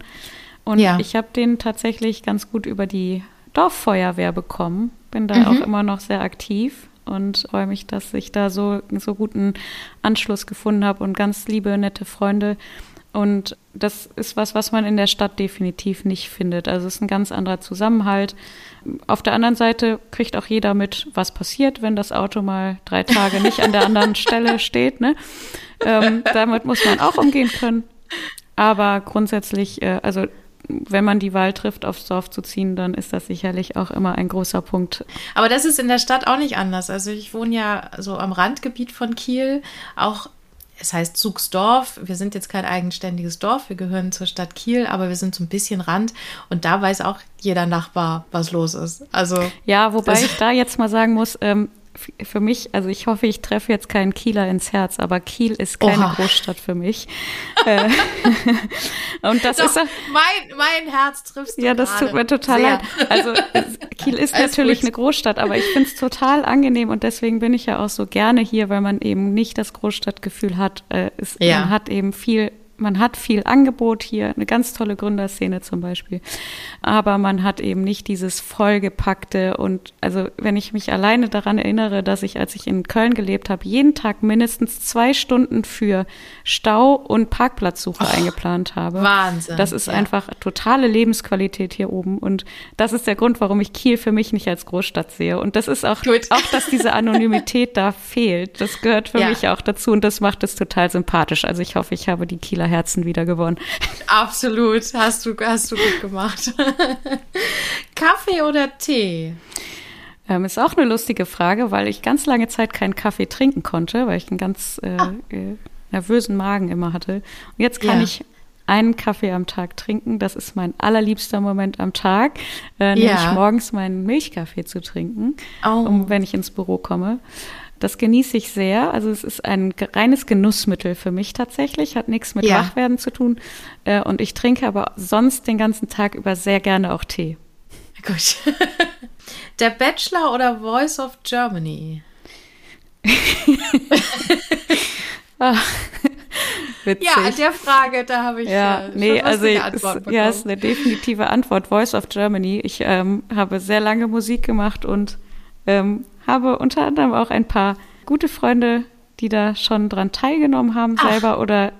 Und ich habe den tatsächlich ganz gut über die Dorffeuerwehr bekommen. Bin da auch immer noch sehr aktiv und freue mich, dass ich da so guten Anschluss gefunden habe und ganz liebe, nette Freunde. Und das ist was man in der Stadt definitiv nicht findet. Also es ist ein ganz anderer Zusammenhalt. Auf der anderen Seite kriegt auch jeder mit, was passiert, wenn das Auto mal 3 Tage nicht an der anderen Stelle steht, ne? Damit muss man auch umgehen können. Aber grundsätzlich, also wenn man die Wahl trifft, aufs Dorf zu ziehen, dann ist das sicherlich auch immer ein großer Punkt. Aber das ist in der Stadt auch nicht anders. Also ich wohne ja so am Randgebiet von Kiel, auch, es heißt Zugsdorf. Wir sind jetzt kein eigenständiges Dorf, wir gehören zur Stadt Kiel, aber wir sind so ein bisschen Rand und da weiß auch jeder Nachbar, was los ist. Also ja, wobei ich da jetzt mal sagen muss, für mich, also ich hoffe, ich treffe jetzt keinen Kieler ins Herz, aber Kiel ist keine Großstadt für mich. Und das ist auch, mein Herz triffst du. Ja, das tut mir total leid. Also Kiel ist natürlich eine Großstadt, aber ich finde es total angenehm und deswegen bin ich ja auch so gerne hier, weil man eben nicht das Großstadtgefühl hat. Man hat eben viel. Man hat viel Angebot hier, eine ganz tolle Gründerszene zum Beispiel, aber man hat eben nicht dieses vollgepackte und also wenn ich mich alleine daran erinnere, dass ich, als ich in Köln gelebt habe, jeden Tag mindestens 2 Stunden für Stau und Parkplatzsuche eingeplant habe. Wahnsinn. Das ist einfach totale Lebensqualität hier oben und das ist der Grund, warum ich Kiel für mich nicht als Großstadt sehe und das ist auch dass diese Anonymität da fehlt, das gehört für mich auch dazu und das macht es total sympathisch. Also ich hoffe, ich habe die Kieler Herzen wieder gewonnen. Absolut, hast du gut gemacht. Kaffee oder Tee? Ist auch eine lustige Frage, weil ich ganz lange Zeit keinen Kaffee trinken konnte, weil ich einen ganz nervösen Magen immer hatte. Und jetzt kann ich einen Kaffee am Tag trinken. Das ist mein allerliebster Moment am Tag, nämlich morgens meinen Milchkaffee zu trinken, wenn ich ins Büro komme. Das genieße ich sehr. Also es ist ein reines Genussmittel für mich tatsächlich, hat nichts mit Wachwerden zu tun. Und ich trinke aber sonst den ganzen Tag über sehr gerne auch Tee. Gut. Der Bachelor oder Voice of Germany? Ach, witzig. Ja, an der Frage, da habe ich eine Antwort bekommen. Ja, ist eine definitive Antwort. Voice of Germany. Ich habe sehr lange Musik gemacht und habe unter anderem auch ein paar gute Freunde, die da schon dran teilgenommen haben selber oder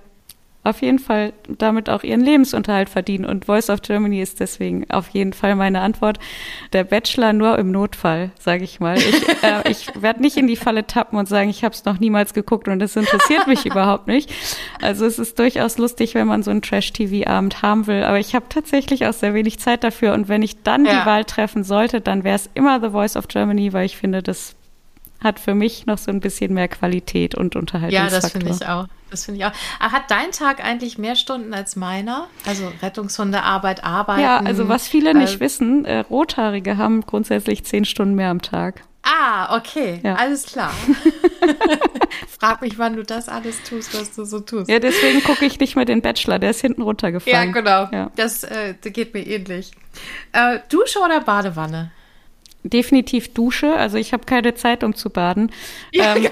auf jeden Fall damit auch ihren Lebensunterhalt verdienen. Und Voice of Germany ist deswegen auf jeden Fall meine Antwort. Der Bachelor nur im Notfall, sage ich mal. Ich werde nicht in die Falle tappen und sagen, ich habe es noch niemals geguckt und es interessiert mich überhaupt nicht. Also es ist durchaus lustig, wenn man so einen Trash-TV-Abend haben will. Aber ich habe tatsächlich auch sehr wenig Zeit dafür. Und wenn ich dann die Wahl treffen sollte, dann wäre es immer The Voice of Germany, weil ich finde, das hat für mich noch so ein bisschen mehr Qualität und Unterhaltungsfaktor. Ja, das finde ich auch. Hat dein Tag eigentlich mehr Stunden als meiner? Also Rettungshunde, Arbeiten. Ja, also was viele nicht wissen, Rothaarige haben grundsätzlich 10 Stunden mehr am Tag. Ah, okay, Alles klar. Frag mich, wann du das alles tust, was du so tust. Ja, deswegen gucke ich nicht mehr den Bachelor, der ist hinten runtergefallen. Ja, genau, Das geht mir ähnlich. Dusche oder Badewanne? Definitiv Dusche, also ich habe keine Zeit, um zu baden. Ja, genau.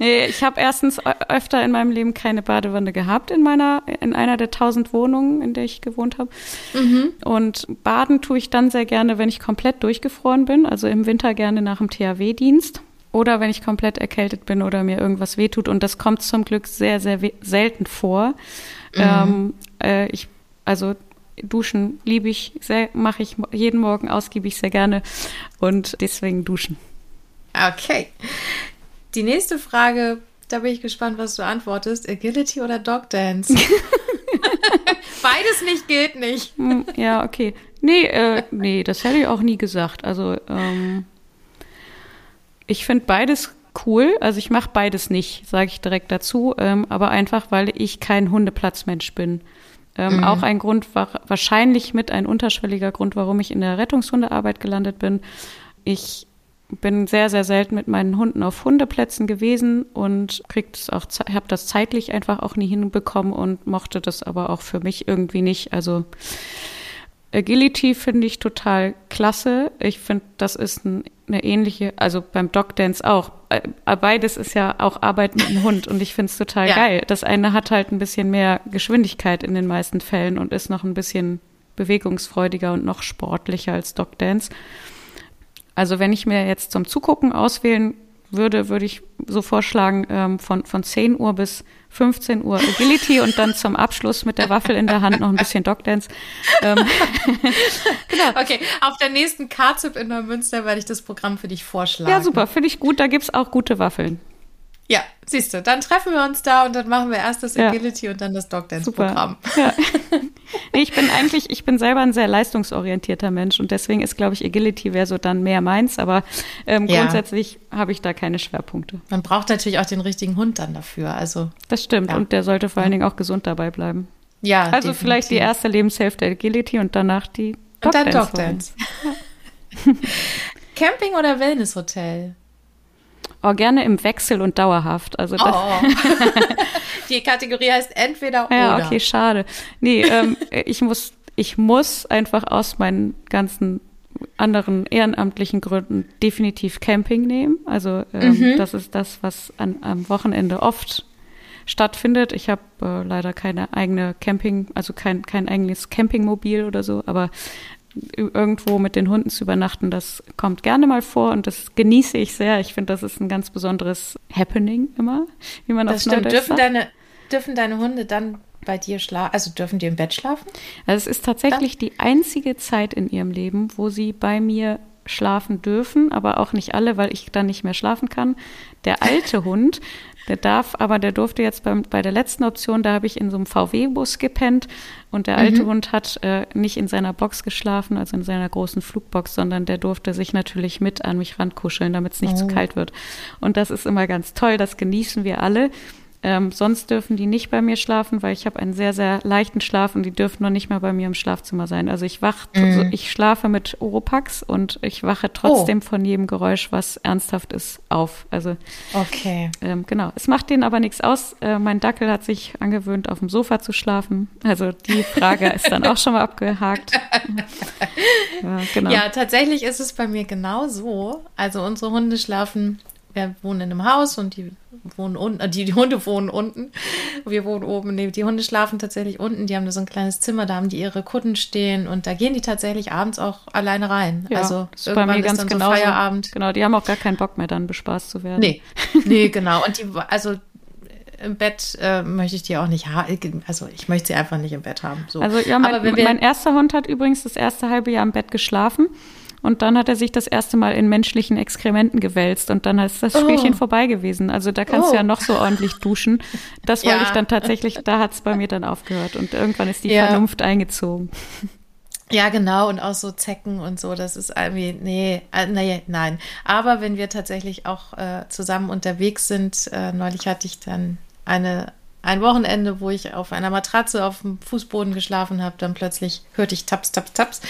Nee, ich habe erstens öfter in meinem Leben keine Badewanne gehabt in einer der 1000 Wohnungen, in der ich gewohnt habe. Mhm. Und baden tue ich dann sehr gerne, wenn ich komplett durchgefroren bin, also im Winter gerne nach dem THW-Dienst oder wenn ich komplett erkältet bin oder mir irgendwas wehtut. Und das kommt zum Glück sehr, sehr selten vor. Mhm. Duschen liebe ich sehr, mache ich jeden Morgen ausgiebig sehr gerne und deswegen duschen. Okay. Die nächste Frage, da bin ich gespannt, was du antwortest. Agility oder Dog Dance? Beides nicht, geht nicht. Ja, okay. Nee, das hätte ich auch nie gesagt. Also ich finde beides cool. Also ich mache beides nicht, sage ich direkt dazu, aber einfach, weil ich kein Hundeplatzmensch bin. Auch ein Grund, wahrscheinlich mit ein unterschwelliger Grund, warum ich in der Rettungshundearbeit gelandet bin. Ich bin sehr, sehr selten mit meinen Hunden auf Hundeplätzen gewesen und habe das zeitlich einfach auch nie hinbekommen und mochte das aber auch für mich irgendwie nicht. Also Agility finde ich total klasse. Ich finde, das ist eine ähnliche, also beim Dog Dance auch. Beides ist ja auch Arbeit mit dem Hund und ich finde es total geil. Das eine hat halt ein bisschen mehr Geschwindigkeit in den meisten Fällen und ist noch ein bisschen bewegungsfreudiger und noch sportlicher als Dog Dance. Also wenn ich mir jetzt zum Zugucken auswählen würde, würde ich so vorschlagen, von 10 Uhr bis 15 Uhr Agility und dann zum Abschluss mit der Waffel in der Hand noch ein bisschen Dogdance. Genau. Okay, auf der nächsten K-Zip in Neumünster werde ich das Programm für dich vorschlagen. Ja, super, finde ich gut, da gibt es auch gute Waffeln. Ja, siehst du, dann treffen wir uns da und dann machen wir erst das Agility und dann das Dogdance-Programm. Ja. Nee, ich bin selber ein sehr leistungsorientierter Mensch und deswegen ist, glaube ich, Agility wäre so dann mehr meins, aber grundsätzlich habe ich da keine Schwerpunkte. Man braucht natürlich auch den richtigen Hund dann dafür. Also, das stimmt und der sollte vor allen Dingen auch gesund dabei bleiben. Ja, also definitiv. Vielleicht die erste Lebenshälfte Agility und danach die Dogdance. Und dann Dogdance. Camping oder Wellnesshotel? Oh, gerne im Wechsel und dauerhaft. Also das Die Kategorie heißt entweder oder. Ja, okay, schade. Nee, ich muss einfach aus meinen ganzen anderen ehrenamtlichen Gründen definitiv Camping nehmen. Also das ist das, was am Wochenende oft stattfindet. Ich habe leider keine eigene kein eigenes Campingmobil oder so, aber irgendwo mit den Hunden zu übernachten, das kommt gerne mal vor und das genieße ich sehr. Ich finde, das ist ein ganz besonderes Happening immer, wie man das sagt. Dürfen deine Hunde dann bei dir schlafen? Also dürfen die im Bett schlafen? Also es ist tatsächlich die einzige Zeit in ihrem Leben, wo sie bei mir schlafen dürfen, aber auch nicht alle, weil ich dann nicht mehr schlafen kann. Der alte Hund, der durfte jetzt bei der letzten Option, da habe ich in so einem VW-Bus gepennt und der alte Hund hat nicht in seiner Box geschlafen, also in seiner großen Flugbox, sondern der durfte sich natürlich mit an mich rankuscheln, damit es nicht zu kalt wird. Und das ist immer ganz toll, das genießen wir alle. Sonst dürfen die nicht bei mir schlafen, weil ich habe einen sehr, sehr leichten Schlaf und die dürfen noch nicht mal bei mir im Schlafzimmer sein. Also ich schlafe mit Oropax und ich wache trotzdem von jedem Geräusch, was ernsthaft ist, auf. Also genau. Es macht denen aber nichts aus. Mein Dackel hat sich angewöhnt, auf dem Sofa zu schlafen. Also die Frage ist dann auch schon mal abgehakt. Ja, genau. Ja, tatsächlich ist es bei mir genau so. Also unsere Hunde schlafen. Wir wohnen in einem Haus und die wohnen unten, die Hunde wohnen unten, wir wohnen oben. Nee, die Hunde schlafen tatsächlich unten, die haben da so ein kleines Zimmer, da haben die ihre Kutten stehen und da gehen die tatsächlich abends auch alleine rein. Ja, also irgendwann bei mir ist ganz dann genauso, so Feierabend. Genau, die haben auch gar keinen Bock mehr dann bespaßt zu werden. Nee, genau. Und die, also im Bett möchte ich die auch nicht haben, also ich möchte sie einfach nicht im Bett haben. So. Also ja, mein erster Hund hat übrigens das erste halbe Jahr im Bett geschlafen. Und dann hat er sich das erste Mal in menschlichen Exkrementen gewälzt und dann ist das Spielchen vorbei gewesen. Also da kannst du ja noch so ordentlich duschen. Das wollte ich dann tatsächlich, da hat es bei mir dann aufgehört und irgendwann ist die Vernunft eingezogen. Ja, genau, und auch so Zecken und so, das ist irgendwie, nein. Aber wenn wir tatsächlich auch zusammen unterwegs sind, neulich hatte ich dann ein Wochenende, wo ich auf einer Matratze auf dem Fußboden geschlafen habe, dann plötzlich hörte ich Taps, Taps, Taps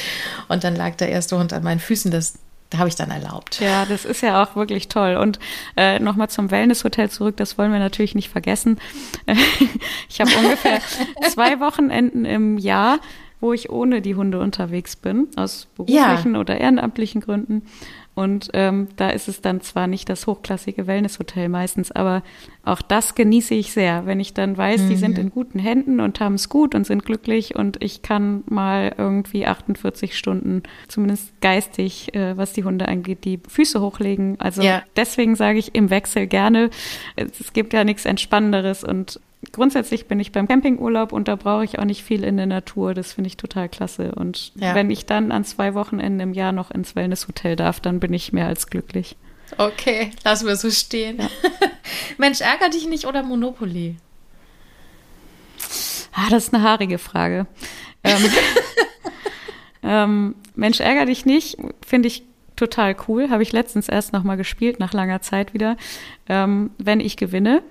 und dann lag der erste Hund an meinen Füßen, das habe ich dann erlaubt. Ja, das ist ja auch wirklich toll. Und nochmal zum Wellnesshotel zurück, das wollen wir natürlich nicht vergessen. Ich habe ungefähr 2 Wochenenden im Jahr, wo ich ohne die Hunde unterwegs bin, aus beruflichen oder ehrenamtlichen Gründen. Und da ist es dann zwar nicht das hochklassige Wellnesshotel meistens, aber auch das genieße ich sehr, wenn ich dann weiß, die sind in guten Händen und haben es gut und sind glücklich und ich kann mal irgendwie 48 Stunden, zumindest geistig, was die Hunde angeht, die Füße hochlegen. Also deswegen sage ich im Wechsel gerne, es gibt ja nichts Entspannenderes und grundsätzlich bin ich beim Campingurlaub und da brauche ich auch nicht viel in der Natur. Das finde ich total klasse. Und wenn ich dann an 2 Wochenenden im Jahr noch ins Wellnesshotel darf, dann bin ich mehr als glücklich. Okay, lassen wir so stehen. Ja. Mensch, ärger dich nicht oder Monopoly? Ah, das ist eine haarige Frage. Mensch, ärger dich nicht, finde ich total cool. Habe ich letztens erst nochmal gespielt, nach langer Zeit wieder. Wenn ich gewinne.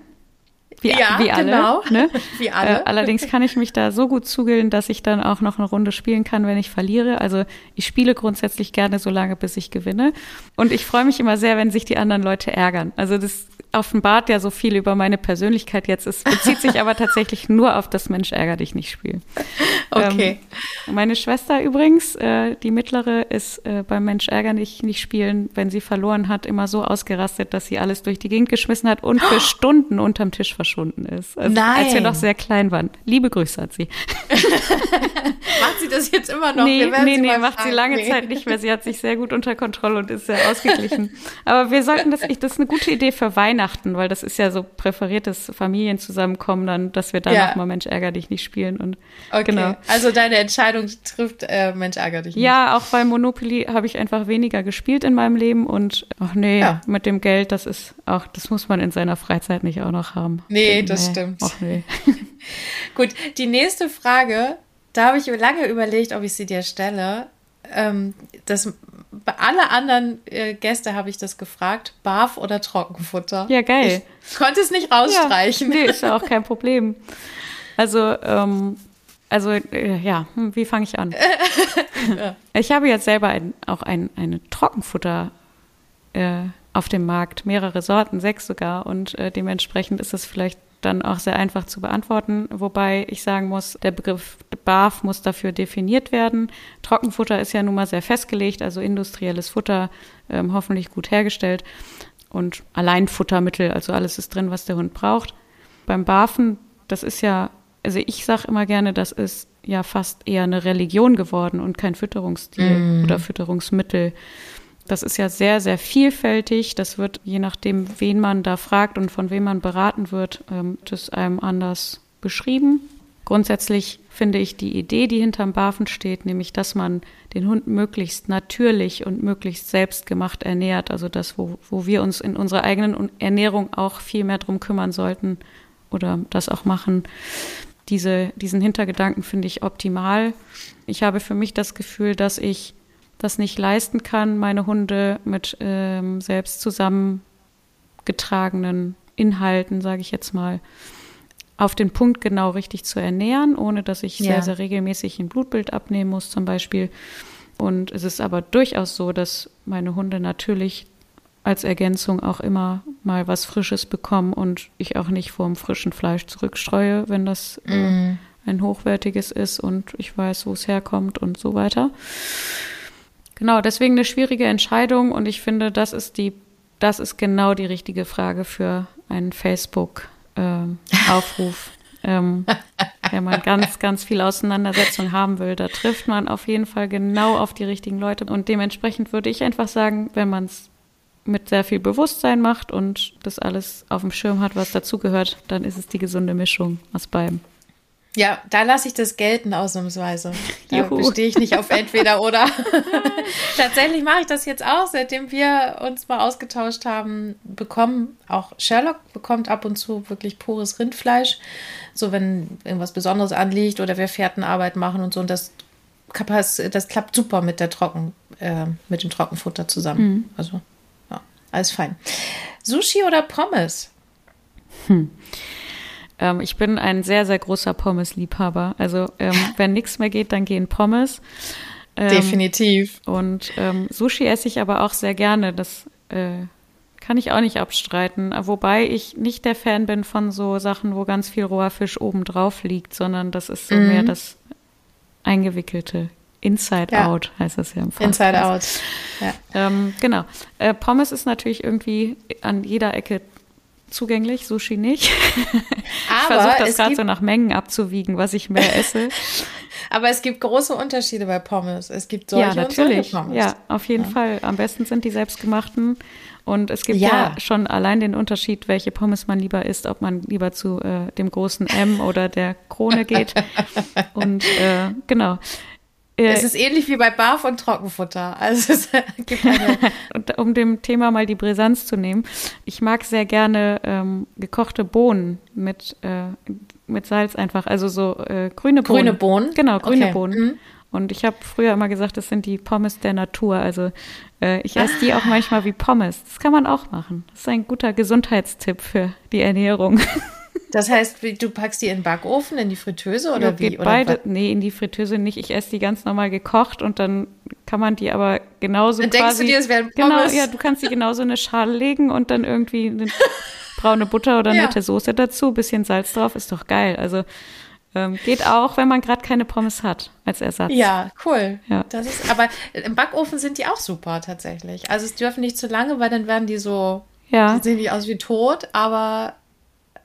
Wie alle, genau. Ne? Wie alle. Allerdings kann ich mich da so gut zügeln, dass ich dann auch noch eine Runde spielen kann, wenn ich verliere. Also ich spiele grundsätzlich gerne so lange, bis ich gewinne. Und ich freue mich immer sehr, wenn sich die anderen Leute ärgern. Also das offenbart ja so viel über meine Persönlichkeit jetzt. Es bezieht sich aber tatsächlich nur auf das Mensch ärger dich nicht Spiel. Okay. Meine Schwester übrigens, die mittlere, ist beim Mensch ärger dich nicht spielen, wenn sie verloren hat, immer so ausgerastet, dass sie alles durch die Gegend geschmissen hat und für Stunden unterm Tisch verschwunden ist. Also, nein. Als wir noch sehr klein waren. Liebe Grüße hat sie. Macht sie das jetzt immer noch? Nee, macht sie lange Zeit nicht mehr. Sie hat sich sehr gut unter Kontrolle und ist sehr ausgeglichen. Aber wir sollten das ist eine gute Idee für Weihnachten, weil das ist ja so präferiertes Familienzusammenkommen, dann, dass wir da nochmal Mensch ärger dich nicht spielen. Und okay, genau. Also deine Entscheidung trifft Mensch ärger dich nicht. Ja, auch bei Monopoly habe ich einfach weniger gespielt in meinem Leben und mit dem Geld, das muss man in seiner Freizeit nicht auch noch haben. Nee, das stimmt. Och, nee. Gut, die nächste Frage, da habe ich lange überlegt, ob ich sie dir stelle. Bei alle anderen Gäste habe ich das gefragt, Barf oder Trockenfutter? Ja, geil. Ich konnte es nicht rausstreichen. Ja, nee, ist ja auch kein Problem. Also, wie fange ich an? Ich habe jetzt selber eine Trockenfutter auf dem Markt, mehrere Sorten, 6 sogar und dementsprechend ist es vielleicht dann auch sehr einfach zu beantworten, wobei ich sagen muss, der Begriff Barf muss dafür definiert werden. Trockenfutter ist ja nun mal sehr festgelegt, also industrielles Futter, hoffentlich gut hergestellt und Alleinfuttermittel, also alles ist drin, was der Hund braucht. Beim Barfen, das ist ja, also ich sage immer gerne, das ist ja fast eher eine Religion geworden und kein Fütterungsstil oder Fütterungsmittel. Das ist ja sehr, sehr vielfältig. Das wird, je nachdem, wen man da fragt und von wem man beraten wird, das einem anders beschrieben. Grundsätzlich finde ich die Idee, die hinterm Barfen steht, nämlich, dass man den Hund möglichst natürlich und möglichst selbstgemacht ernährt. Also das, wo wir uns in unserer eigenen Ernährung auch viel mehr drum kümmern sollten oder das auch machen. Diesen Hintergedanken finde ich optimal. Ich habe für mich das Gefühl, dass ich das nicht leisten kann, meine Hunde mit selbst zusammengetragenen Inhalten, sage ich jetzt mal, auf den Punkt genau richtig zu ernähren, ohne dass ich sehr, sehr regelmäßig ein Blutbild abnehmen muss zum Beispiel. Und es ist aber durchaus so, dass meine Hunde natürlich als Ergänzung auch immer mal was Frisches bekommen und ich auch nicht vorm frischen Fleisch zurückstreue, wenn das ein hochwertiges ist und ich weiß, wo es herkommt und so weiter. Genau, deswegen eine schwierige Entscheidung und ich finde, das ist genau die richtige Frage für einen Facebook-Aufruf. Wenn man ganz, ganz viel Auseinandersetzung haben will, da trifft man auf jeden Fall genau auf die richtigen Leute und dementsprechend würde ich einfach sagen, wenn man es mit sehr viel Bewusstsein macht und das alles auf dem Schirm hat, was dazugehört, dann ist es die gesunde Mischung aus beidem. Ja, da lasse ich das gelten ausnahmsweise. Da bestehe ich nicht auf entweder oder. Tatsächlich mache ich das jetzt auch, seitdem wir uns mal ausgetauscht haben, auch Sherlock bekommt ab und zu wirklich pures Rindfleisch. So, wenn irgendwas Besonderes anliegt oder wir Fährtenarbeit machen und so. Und das klappt super mit dem Trockenfutter zusammen. Mhm. Also, ja, alles fein. Sushi oder Pommes? Ich bin ein sehr, sehr großer Pommes-Liebhaber. Also wenn nichts mehr geht, dann gehen Pommes. Definitiv. Und Sushi esse ich aber auch sehr gerne. Das kann ich auch nicht abstreiten. Wobei ich nicht der Fan bin von so Sachen, wo ganz viel roher Fisch oben drauf liegt, sondern das ist so mehr das Eingewickelte. Inside-out heißt das ja im Fach. Inside-out, ja. Genau. Pommes ist natürlich irgendwie an jeder Ecke zugänglich, Sushi nicht. Ich versuche das gerade so nach Mengen abzuwiegen, was ich mehr esse. Aber es gibt große Unterschiede bei Pommes. Es gibt solche und solche Pommes. Ja, auf jeden Fall. Am besten sind die selbstgemachten. Und es gibt ja schon allein den Unterschied, welche Pommes man lieber isst, ob man lieber zu dem großen M oder der Krone geht. Und genau. Es ist ähnlich wie bei Barf und Trockenfutter. Also es gibt und um dem Thema mal die Brisanz zu nehmen, ich mag sehr gerne gekochte Bohnen mit Salz einfach, also so grüne Bohnen. Grüne Bohnen? Genau, grüne Bohnen. Mhm. Und ich habe früher immer gesagt, das sind die Pommes der Natur. Also ich esse die auch manchmal wie Pommes. Das kann man auch machen. Das ist ein guter Gesundheitstipp für die Ernährung. Das heißt, du packst die in den Backofen, in die Fritteuse oder wie? Oder beide, nee, in die Fritteuse nicht. Ich esse die ganz normal gekocht und dann kann man die aber genauso dann quasi... Dann denkst du dir, es wären Pommes? Genau, ja, du kannst die genauso in eine Schale legen und dann irgendwie eine braune Butter oder nette Soße dazu, bisschen Salz drauf, ist doch geil. Also geht auch, wenn man gerade keine Pommes hat als Ersatz. Ja, cool. Ja. Das ist, aber im Backofen sind die auch super tatsächlich. Also es dürfen nicht zu lange, weil dann werden die so... Ja. Die sehen nicht aus wie tot, aber...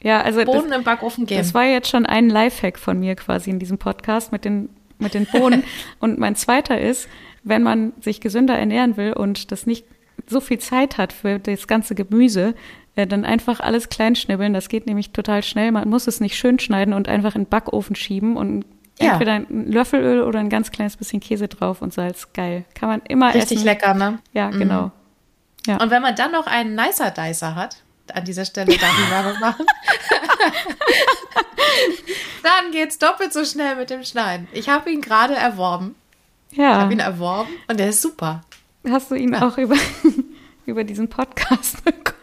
Ja, also Bohnen im Backofen geben. Das war jetzt schon ein Lifehack von mir quasi in diesem Podcast mit den Bohnen. Und mein zweiter ist, wenn man sich gesünder ernähren will und das nicht so viel Zeit hat für das ganze Gemüse, dann einfach alles klein schnibbeln. Das geht nämlich total schnell. Man muss es nicht schön schneiden und einfach in den Backofen schieben und entweder ein Löffelöl oder ein ganz kleines bisschen Käse drauf und Salz. Geil. Kann man immer essen. Richtig lecker, ne? Ja, genau. Ja. Und wenn man dann noch einen Nicer Dicer hat, an dieser Stelle darf ich Werbung machen. Dann geht's doppelt so schnell mit dem Schneiden. Ich habe ihn gerade erworben. Ja. Ich habe ihn erworben und der ist super. Hast du ihn auch über diesen Podcast bekommen?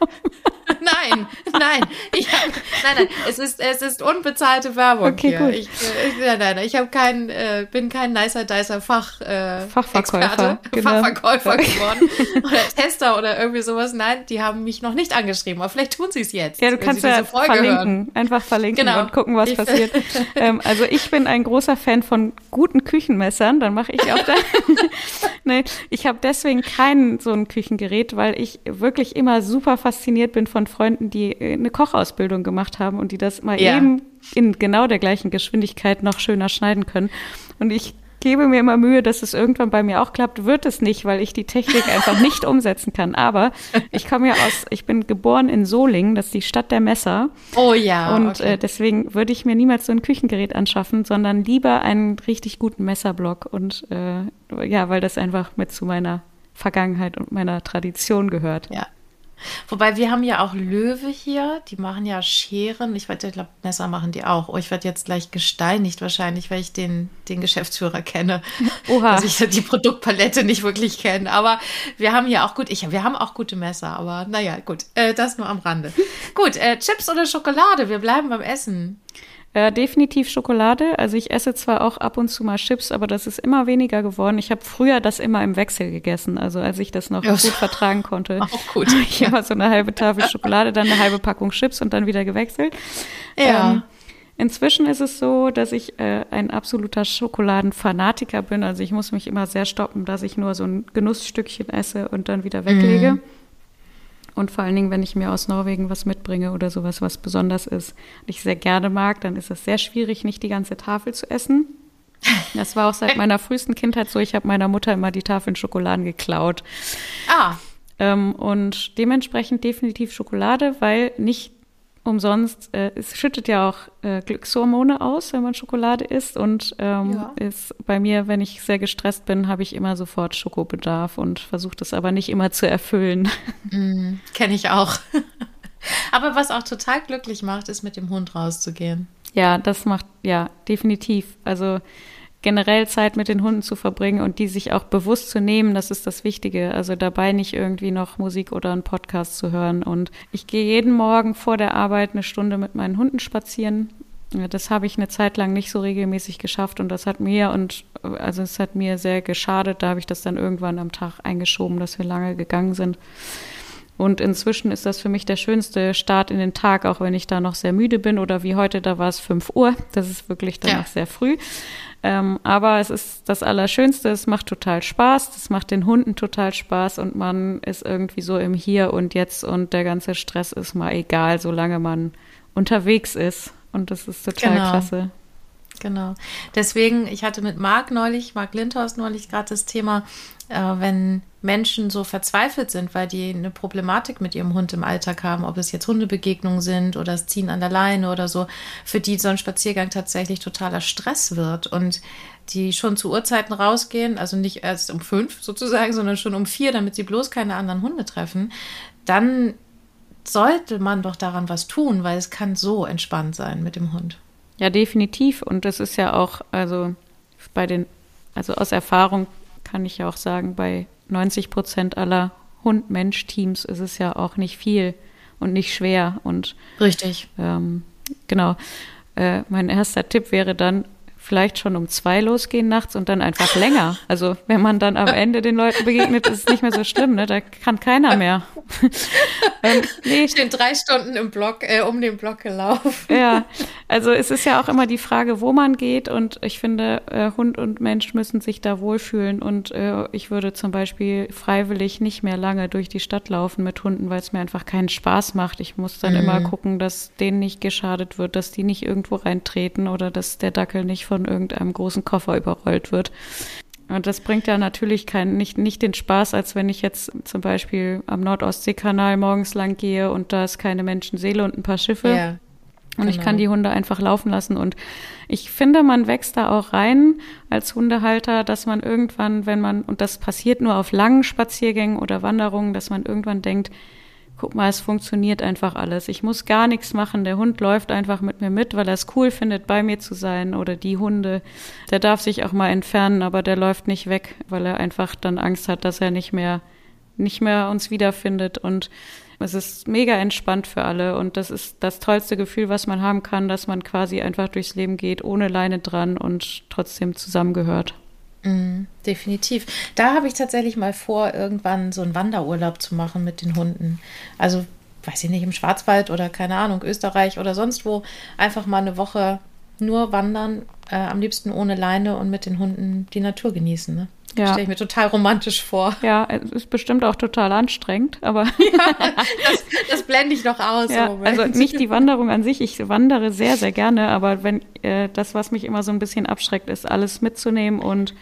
Nein. Es ist unbezahlte Werbung. Okay, hier. Gut. Ich habe bin kein Nicer Dicer Fachverkäufer, genau. Fachverkäufer geworden oder Tester oder irgendwie sowas. Nein, die haben mich noch nicht angeschrieben. Aber vielleicht tun sie es jetzt. Ja, du kannst ja verlinken genau. Und gucken, was passiert. Also ich bin ein großer Fan von guten Küchenmessern. Dann mache ich auch das. Nee, ich habe deswegen kein so ein Küchengerät, weil ich wirklich immer super fasziniert bin von Freunden, die eine Kochausbildung gemacht haben und die das mal eben in genau der gleichen Geschwindigkeit noch schöner schneiden können. Und ich gebe mir immer Mühe, dass es irgendwann bei mir auch klappt, wird es nicht, weil ich die Technik einfach nicht umsetzen kann. Aber ich bin geboren in Solingen, das ist die Stadt der Messer. Oh ja. Und deswegen würde ich mir niemals so ein Küchengerät anschaffen, sondern lieber einen richtig guten Messerblock. Und weil das einfach mit zu meiner Vergangenheit und meiner Tradition gehört. Ja. Wobei, wir haben ja auch Löwe hier, die machen ja Scheren. Ich glaube, Messer machen die auch. Oh, ich werde jetzt gleich gesteinigt wahrscheinlich, weil ich den Geschäftsführer kenne. Oha. Dass ich die Produktpalette nicht wirklich kenne. Aber wir haben ja auch wir haben auch gute Messer, aber naja, gut. Das nur am Rande. Gut, Chips oder Schokolade? Wir bleiben beim Essen. Definitiv Schokolade. Also ich esse zwar auch ab und zu mal Chips, aber das ist immer weniger geworden. Ich habe früher das immer im Wechsel gegessen, also als ich das noch gut vertragen konnte. Auch gut. Ich immer so eine halbe Tafel Schokolade, dann eine halbe Packung Chips und dann wieder gewechselt. Ja. Inzwischen ist es so, dass ich ein absoluter Schokoladenfanatiker bin. Also ich muss mich immer sehr stoppen, dass ich nur so ein Genussstückchen esse und dann wieder weglege. Und vor allen Dingen, wenn ich mir aus Norwegen was mitbringe oder sowas, was besonders ist, und ich sehr gerne mag, dann ist es sehr schwierig, nicht die ganze Tafel zu essen. Das war auch seit meiner frühesten Kindheit so. Ich habe meiner Mutter immer die Tafeln Schokoladen geklaut. Und dementsprechend definitiv Schokolade, weil nicht umsonst, es schüttet ja auch Glückshormone aus, wenn man Schokolade isst. Und ist bei mir, wenn ich sehr gestresst bin, habe ich immer sofort Schokobedarf und versuche das aber nicht immer zu erfüllen. Kenne ich auch. Aber was auch total glücklich macht, ist, mit dem Hund rauszugehen. Ja, das macht, definitiv. Also generell Zeit mit den Hunden zu verbringen und die sich auch bewusst zu nehmen, das ist das Wichtige. Also dabei nicht irgendwie noch Musik oder einen Podcast zu hören. Und ich gehe jeden Morgen vor der Arbeit eine Stunde mit meinen Hunden spazieren. Das habe ich eine Zeit lang nicht so regelmäßig geschafft und es hat mir sehr geschadet. Da habe ich das dann irgendwann am Tag eingeschoben, dass wir lange gegangen sind. Und inzwischen ist das für mich der schönste Start in den Tag, auch wenn ich da noch sehr müde bin oder wie heute, da war es 5 Uhr. Das ist wirklich danach sehr früh. Aber es ist das Allerschönste, es macht total Spaß, das macht den Hunden total Spaß und man ist irgendwie so im Hier und Jetzt und der ganze Stress ist mal egal, solange man unterwegs ist. Und das ist total klasse. Genau. Deswegen, ich hatte mit Marc Lindhorst neulich gerade das Thema, wenn Menschen so verzweifelt sind, weil die eine Problematik mit ihrem Hund im Alltag haben, ob es jetzt Hundebegegnungen sind oder das Ziehen an der Leine oder so, für die so ein Spaziergang tatsächlich totaler Stress wird und die schon zu Uhrzeiten rausgehen, also nicht erst um 5 sozusagen, sondern schon um 4, damit sie bloß keine anderen Hunde treffen, dann sollte man doch daran was tun, weil es kann so entspannt sein mit dem Hund. Ja, definitiv. Und das ist ja auch, also aus Erfahrung kann ich ja auch sagen, bei 90% aller Hund-Mensch-Teams ist es ja auch nicht viel und nicht schwer. Und richtig. Mein erster Tipp wäre dann, vielleicht schon um 2 losgehen nachts und dann einfach länger. Also wenn man dann am Ende den Leuten begegnet, ist es nicht mehr so schlimm, ne? Da kann keiner mehr. Ich bin 3 Stunden im Block, um den Block gelaufen. Ja, also es ist ja auch immer die Frage, wo man geht und ich finde, Hund und Mensch müssen sich da wohlfühlen und ich würde zum Beispiel freiwillig nicht mehr lange durch die Stadt laufen mit Hunden, weil es mir einfach keinen Spaß macht. Ich muss dann immer gucken, dass denen nicht geschadet wird, dass die nicht irgendwo reintreten oder dass der Dackel nicht von irgendeinem großen Koffer überrollt wird. Und das bringt ja natürlich nicht den Spaß, als wenn ich jetzt zum Beispiel am Nordostseekanal morgens lang gehe und da ist keine Menschenseele und ein paar Schiffe. Yeah. Und ich kann die Hunde einfach laufen lassen. Und ich finde, man wächst da auch rein als Hundehalter, dass man irgendwann, und das passiert nur auf langen Spaziergängen oder Wanderungen, dass man irgendwann denkt, guck mal, es funktioniert einfach alles. Ich muss gar nichts machen. Der Hund läuft einfach mit mir mit, weil er es cool findet, bei mir zu sein. Oder die Hunde, der darf sich auch mal entfernen, aber der läuft nicht weg, weil er einfach dann Angst hat, dass er nicht mehr uns wiederfindet. Und es ist mega entspannt für alle. Und das ist das tollste Gefühl, was man haben kann, dass man quasi einfach durchs Leben geht, ohne Leine dran und trotzdem zusammengehört. Definitiv. Da habe ich tatsächlich mal vor, irgendwann so einen Wanderurlaub zu machen mit den Hunden. Also, weiß ich nicht, im Schwarzwald oder keine Ahnung, Österreich oder sonst wo. Einfach mal eine Woche nur wandern, am liebsten ohne Leine und mit den Hunden die Natur genießen. Ne? Ja. Stelle ich mir total romantisch vor. Ja, es ist bestimmt auch total anstrengend, aber ja, das blende ich noch aus. Ja, also nicht die Wanderung an sich, ich wandere sehr, sehr gerne, aber wenn das, was mich immer so ein bisschen abschreckt, ist, alles mitzunehmen und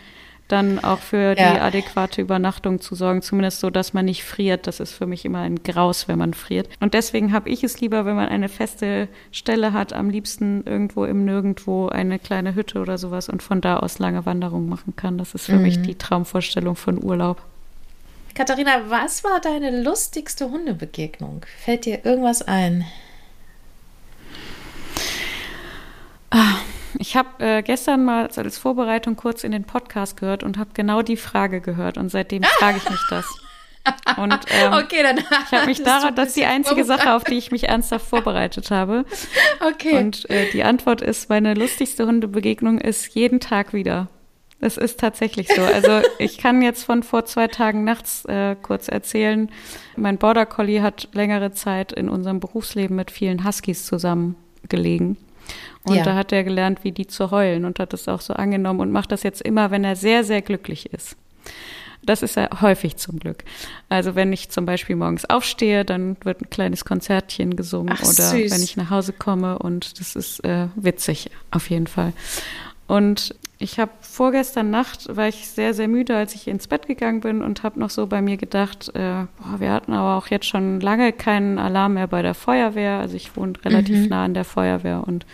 dann auch für die adäquate Übernachtung zu sorgen, zumindest so, dass man nicht friert. Das ist für mich immer ein Graus, wenn man friert. Und deswegen habe ich es lieber, wenn man eine feste Stelle hat, am liebsten irgendwo im Nirgendwo eine kleine Hütte oder sowas und von da aus lange Wanderungen machen kann. Das ist für mich die Traumvorstellung von Urlaub. Katharina, was war deine lustigste Hundebegegnung? Fällt dir irgendwas ein? Ich habe gestern mal als Vorbereitung kurz in den Podcast gehört und habe genau die Frage gehört. Und seitdem frage ich mich das. Und okay, dann ich habe mich daran, das ist die einzige Sache, auf die ich mich ernsthaft vorbereitet habe. Okay. Und die Antwort ist, meine lustigste Hundebegegnung ist jeden Tag wieder. Das ist tatsächlich so. Also ich kann jetzt von vor 2 Tagen nachts kurz erzählen. Mein Border Collie hat längere Zeit in unserem Berufsleben mit vielen Huskies zusammengelegen. Und da hat er gelernt, wie die zu heulen und hat das auch so angenommen und macht das jetzt immer, wenn er sehr, sehr glücklich ist. Das ist er häufig zum Glück. Also wenn ich zum Beispiel morgens aufstehe, dann wird ein kleines Konzertchen gesungen. Ach, oder süß. Wenn ich nach Hause komme und das ist witzig auf jeden Fall. Und ich habe vorgestern Nacht, war ich sehr, sehr müde, als ich ins Bett gegangen bin und habe noch so bei mir gedacht, wir hatten aber auch jetzt schon lange keinen Alarm mehr bei der Feuerwehr. Also ich wohne relativ nah an der Feuerwehr und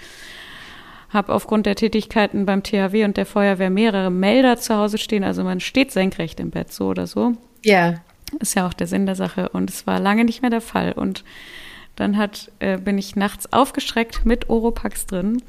habe aufgrund der Tätigkeiten beim THW und der Feuerwehr mehrere Melder zu Hause stehen. Also man steht senkrecht im Bett, so oder so. Ja. Yeah. Ist ja auch der Sinn der Sache. Und es war lange nicht mehr der Fall. Und dann bin ich nachts aufgeschreckt mit Oropax drin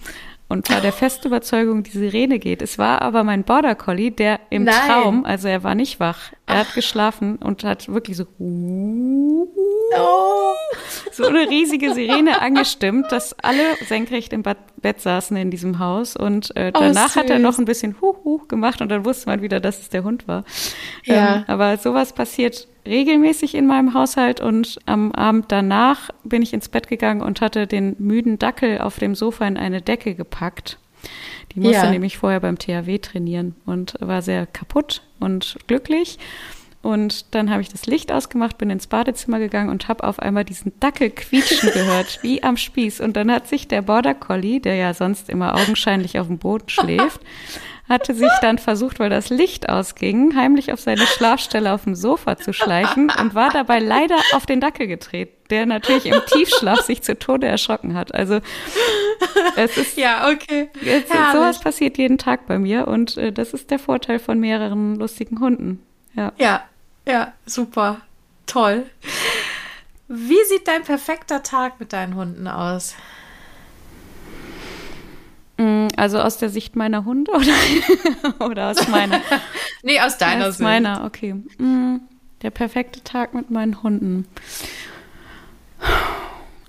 und war der festen Überzeugung, die Sirene geht. Es war aber mein Border Collie, der im Traum, also er war nicht wach, er hat geschlafen und hat wirklich so eine riesige Sirene angestimmt, dass alle senkrecht im Bett saßen in diesem Haus. Und danach hat er noch ein bisschen Huch gemacht und dann wusste man wieder, dass es der Hund war. Ja. Aber sowas passiert regelmäßig in meinem Haushalt und am Abend danach bin ich ins Bett gegangen und hatte den müden Dackel auf dem Sofa in eine Decke gepackt. Die musste nämlich vorher beim THW trainieren und war sehr kaputt und glücklich. Und dann habe ich das Licht ausgemacht, bin ins Badezimmer gegangen und habe auf einmal diesen Dackel quietschen gehört, wie am Spieß. Und dann hat sich der Border Collie, der ja sonst immer augenscheinlich auf dem Boden schläft, hatte sich dann versucht, weil das Licht ausging, heimlich auf seine Schlafstelle auf dem Sofa zu schleichen und war dabei leider auf den Dackel getreten, der natürlich im Tiefschlaf sich zu Tode erschrocken hat. Also es ist sowas passiert jeden Tag bei mir und das ist der Vorteil von mehreren lustigen Hunden. Ja, super, toll. Wie sieht dein perfekter Tag mit deinen Hunden aus? Also aus der Sicht meiner Hunde oder aus meiner? Nee, aus deiner Sicht. Aus meiner, okay. Der perfekte Tag mit meinen Hunden.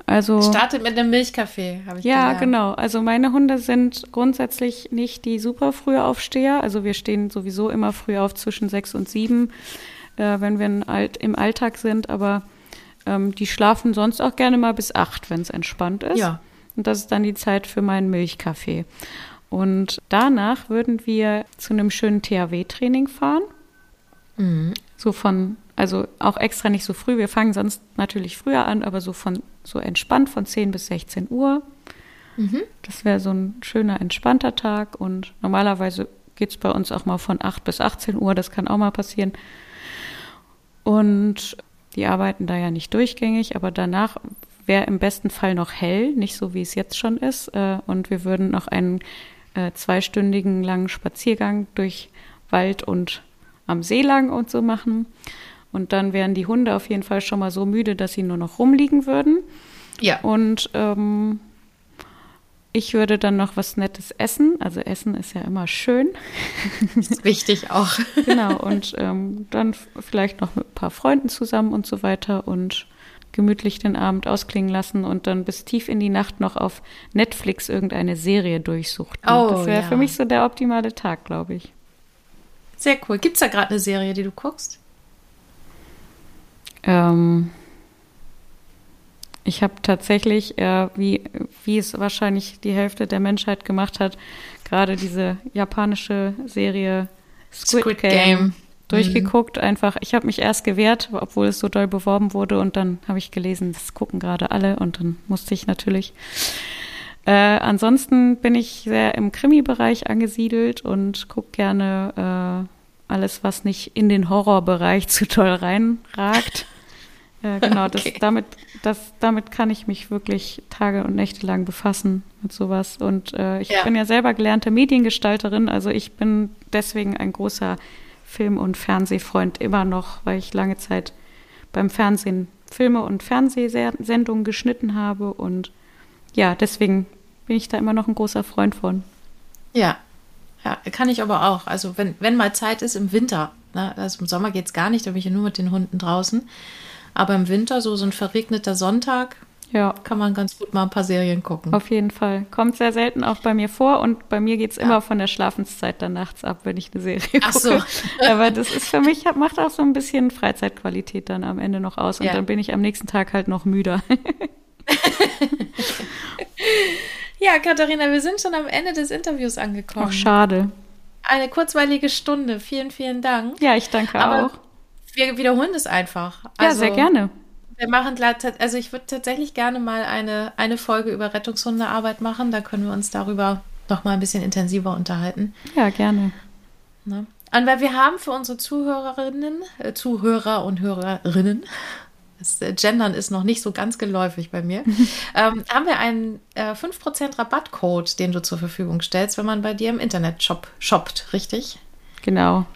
Also startet mit einem Milchkaffee, habe ich gelernt. Ja, genau. Also meine Hunde sind grundsätzlich nicht die super Frühaufsteher. Also wir stehen sowieso immer früh auf zwischen 6 und 7, wenn wir im Alltag sind. Aber die schlafen sonst auch gerne mal bis 8, wenn es entspannt ist. Ja. Und das ist dann die Zeit für meinen Milchkaffee. Und danach würden wir zu einem schönen THW-Training fahren. Mhm. Also auch extra nicht so früh. Wir fangen sonst natürlich früher an, aber so entspannt von 10 bis 16 Uhr. Mhm. Das wäre so ein schöner, entspannter Tag. Und normalerweise geht es bei uns auch mal von 8 bis 18 Uhr. Das kann auch mal passieren. Und die arbeiten da ja nicht durchgängig, aber danach wäre im besten Fall noch hell, nicht so wie es jetzt schon ist. Und wir würden noch einen 2-stündigen langen Spaziergang durch Wald und am See lang und so machen. Und dann wären die Hunde auf jeden Fall schon mal so müde, dass sie nur noch rumliegen würden. Ja. Und ich würde dann noch was Nettes essen. Also Essen ist ja immer schön. Ist wichtig auch. Genau. Und dann vielleicht noch mit ein paar Freunden zusammen und so weiter und gemütlich den Abend ausklingen lassen und dann bis tief in die Nacht noch auf Netflix irgendeine Serie durchsuchten. Oh, das wäre für mich so der optimale Tag, glaube ich. Sehr cool. Gibt es da gerade eine Serie, die du guckst? Ich habe tatsächlich, wie es wahrscheinlich die Hälfte der Menschheit gemacht hat, gerade diese japanische Serie Squid Game. Durchgeguckt, einfach. Ich habe mich erst gewehrt, obwohl es so doll beworben wurde und dann habe ich gelesen, das gucken gerade alle und dann musste ich natürlich. Ansonsten bin ich sehr im Krimi-Bereich angesiedelt und gucke gerne alles, was nicht in den Horrorbereich zu doll reinragt. Okay. Damit kann ich mich wirklich Tage und Nächte lang befassen mit sowas. Und ich bin ja selber gelernte Mediengestalterin, also ich bin deswegen ein großer Film- und Fernsehfreund immer noch, weil ich lange Zeit beim Fernsehen Filme und Fernsehsendungen geschnitten habe. Und ja, deswegen bin ich da immer noch ein großer Freund von. Ja, ja, kann ich aber auch. Also wenn mal Zeit ist im Winter, ne? Also im Sommer geht es gar nicht, da bin ich ja nur mit den Hunden draußen. Aber im Winter, so ein verregneter Sonntag, ja, kann man ganz gut mal ein paar Serien gucken. Auf jeden Fall. Kommt sehr selten auch bei mir vor. Und bei mir geht es immer von der Schlafenszeit dann nachts ab, wenn ich eine Serie gucke. So. Aber das ist für mich, macht auch so ein bisschen Freizeitqualität dann am Ende noch aus. Und dann bin ich am nächsten Tag halt noch müder. Ja, Katharina, wir sind schon am Ende des Interviews angekommen. Ach, schade. Eine kurzweilige Stunde. Vielen, vielen Dank. Ja, ich danke auch. Wir wiederholen das einfach. Also, ja, sehr gerne. Wir machen, also ich würde tatsächlich gerne mal eine Folge über Rettungshundearbeit machen. Da können wir uns darüber noch mal ein bisschen intensiver unterhalten. Ja, gerne. Ne? Und weil wir haben für unsere Zuhörerinnen, Zuhörer und Hörerinnen, das Gendern ist noch nicht so ganz geläufig bei mir, haben wir einen 5% Rabattcode, den du zur Verfügung stellst, wenn man bei dir im Internet shoppt, richtig? Genau.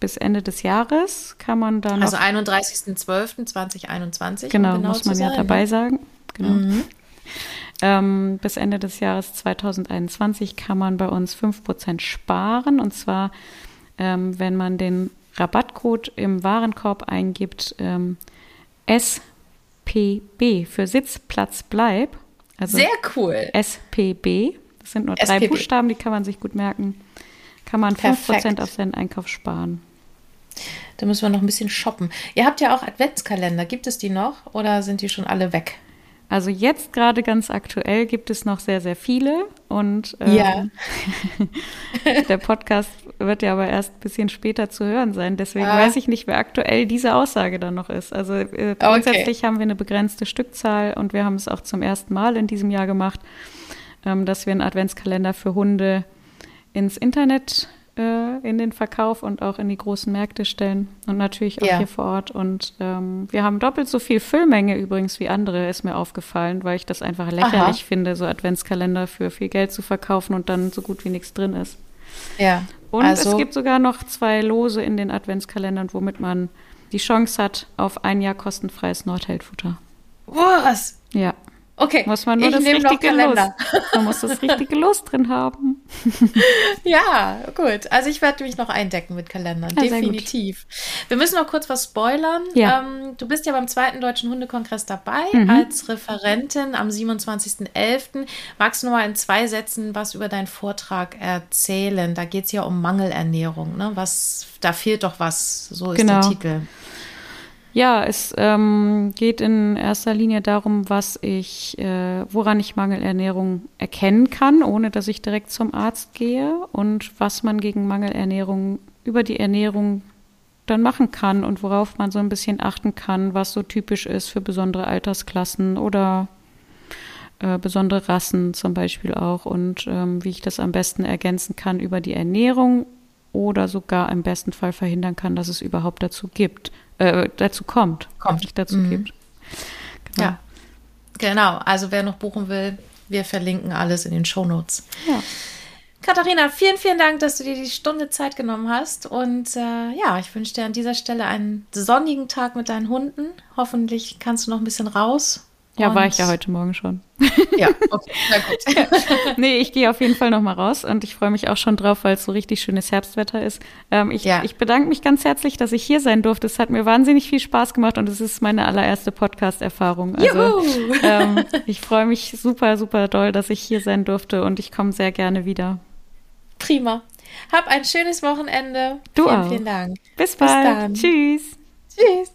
Bis Ende des Jahres kann man dann. Also 31.12.2021. Genau, muss man ja dabei sagen. Genau. Mhm. Bis Ende des Jahres 2021 kann man bei uns 5% sparen. Und zwar, wenn man den Rabattcode im Warenkorb eingibt, SPB für Sitzplatz bleib. Also sehr cool. SPB. Das sind nur 3 Buchstaben, die kann man sich gut merken. Kann man 5% auf seinen Einkauf sparen. Da müssen wir noch ein bisschen shoppen. Ihr habt ja auch Adventskalender. Gibt es die noch oder sind die schon alle weg? Also jetzt gerade ganz aktuell gibt es noch sehr, sehr viele. Und der Podcast wird ja aber erst ein bisschen später zu hören sein. Deswegen weiß ich nicht, wer aktuell diese Aussage dann noch ist. Also grundsätzlich haben wir eine begrenzte Stückzahl und wir haben es auch zum ersten Mal in diesem Jahr gemacht, dass wir einen Adventskalender für Hunde ins Internet, in den Verkauf und auch in die großen Märkte stellen und natürlich auch hier vor Ort. Und wir haben doppelt so viel Füllmenge übrigens wie andere, ist mir aufgefallen, weil ich das einfach lächerlich finde, so Adventskalender für viel Geld zu verkaufen und dann so gut wie nichts drin ist. Ja. Und also, es gibt sogar noch 2 Lose in den Adventskalendern, womit man die Chance hat auf ein Jahr kostenfreies Nordheld-Futter. Was? Ja. Okay, muss man nur das richtige Los. Man muss das richtige Los drin haben. Ja, gut. Also ich werde mich noch eindecken mit Kalendern, ja, definitiv. Wir müssen noch kurz was spoilern. Ja. Du bist ja beim 2. Deutschen Hundekongress dabei als Referentin am 27.11. Magst du noch mal in 2 Sätzen was über deinen Vortrag erzählen? Da geht es ja um Mangelernährung. Ne? Da fehlt doch was, so ist der Titel. Ja, es geht in erster Linie darum, woran ich Mangelernährung erkennen kann, ohne dass ich direkt zum Arzt gehe und was man gegen Mangelernährung über die Ernährung dann machen kann und worauf man so ein bisschen achten kann, was so typisch ist für besondere Altersklassen oder besondere Rassen zum Beispiel auch und wie ich das am besten ergänzen kann über die Ernährung oder sogar im besten Fall verhindern kann, dass es überhaupt dazu kommt. Genau. Ja, genau. Also wer noch buchen will, wir verlinken alles in den Shownotes. Ja. Katharina, vielen, vielen Dank, dass du dir die Stunde Zeit genommen hast. Und ich wünsche dir an dieser Stelle einen sonnigen Tag mit deinen Hunden. Hoffentlich kannst du noch ein bisschen raus. Ja, war ich ja heute Morgen schon. Ja, okay, na gut. Nee, ich gehe auf jeden Fall nochmal raus und ich freue mich auch schon drauf, weil es so richtig schönes Herbstwetter ist. Ich bedanke mich ganz herzlich, dass ich hier sein durfte. Es hat mir wahnsinnig viel Spaß gemacht und es ist meine allererste Podcast-Erfahrung. Also ich freue mich super, super doll, dass ich hier sein durfte und ich komme sehr gerne wieder. Prima. Hab ein schönes Wochenende. Du auch. Vielen Dank. Bis bald. Bis dann. Tschüss. Tschüss.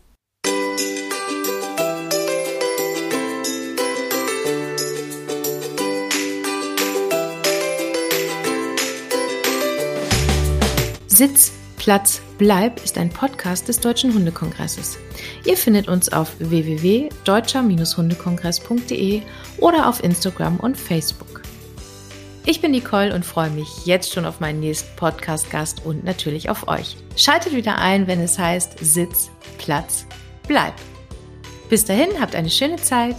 Sitz, Platz, Bleib ist ein Podcast des Deutschen Hundekongresses. Ihr findet uns auf www.deutscher-hundekongress.de oder auf Instagram und Facebook. Ich bin Nicole und freue mich jetzt schon auf meinen nächsten Podcast-Gast und natürlich auf euch. Schaltet wieder ein, wenn es heißt Sitz, Platz, Bleib. Bis dahin, habt eine schöne Zeit.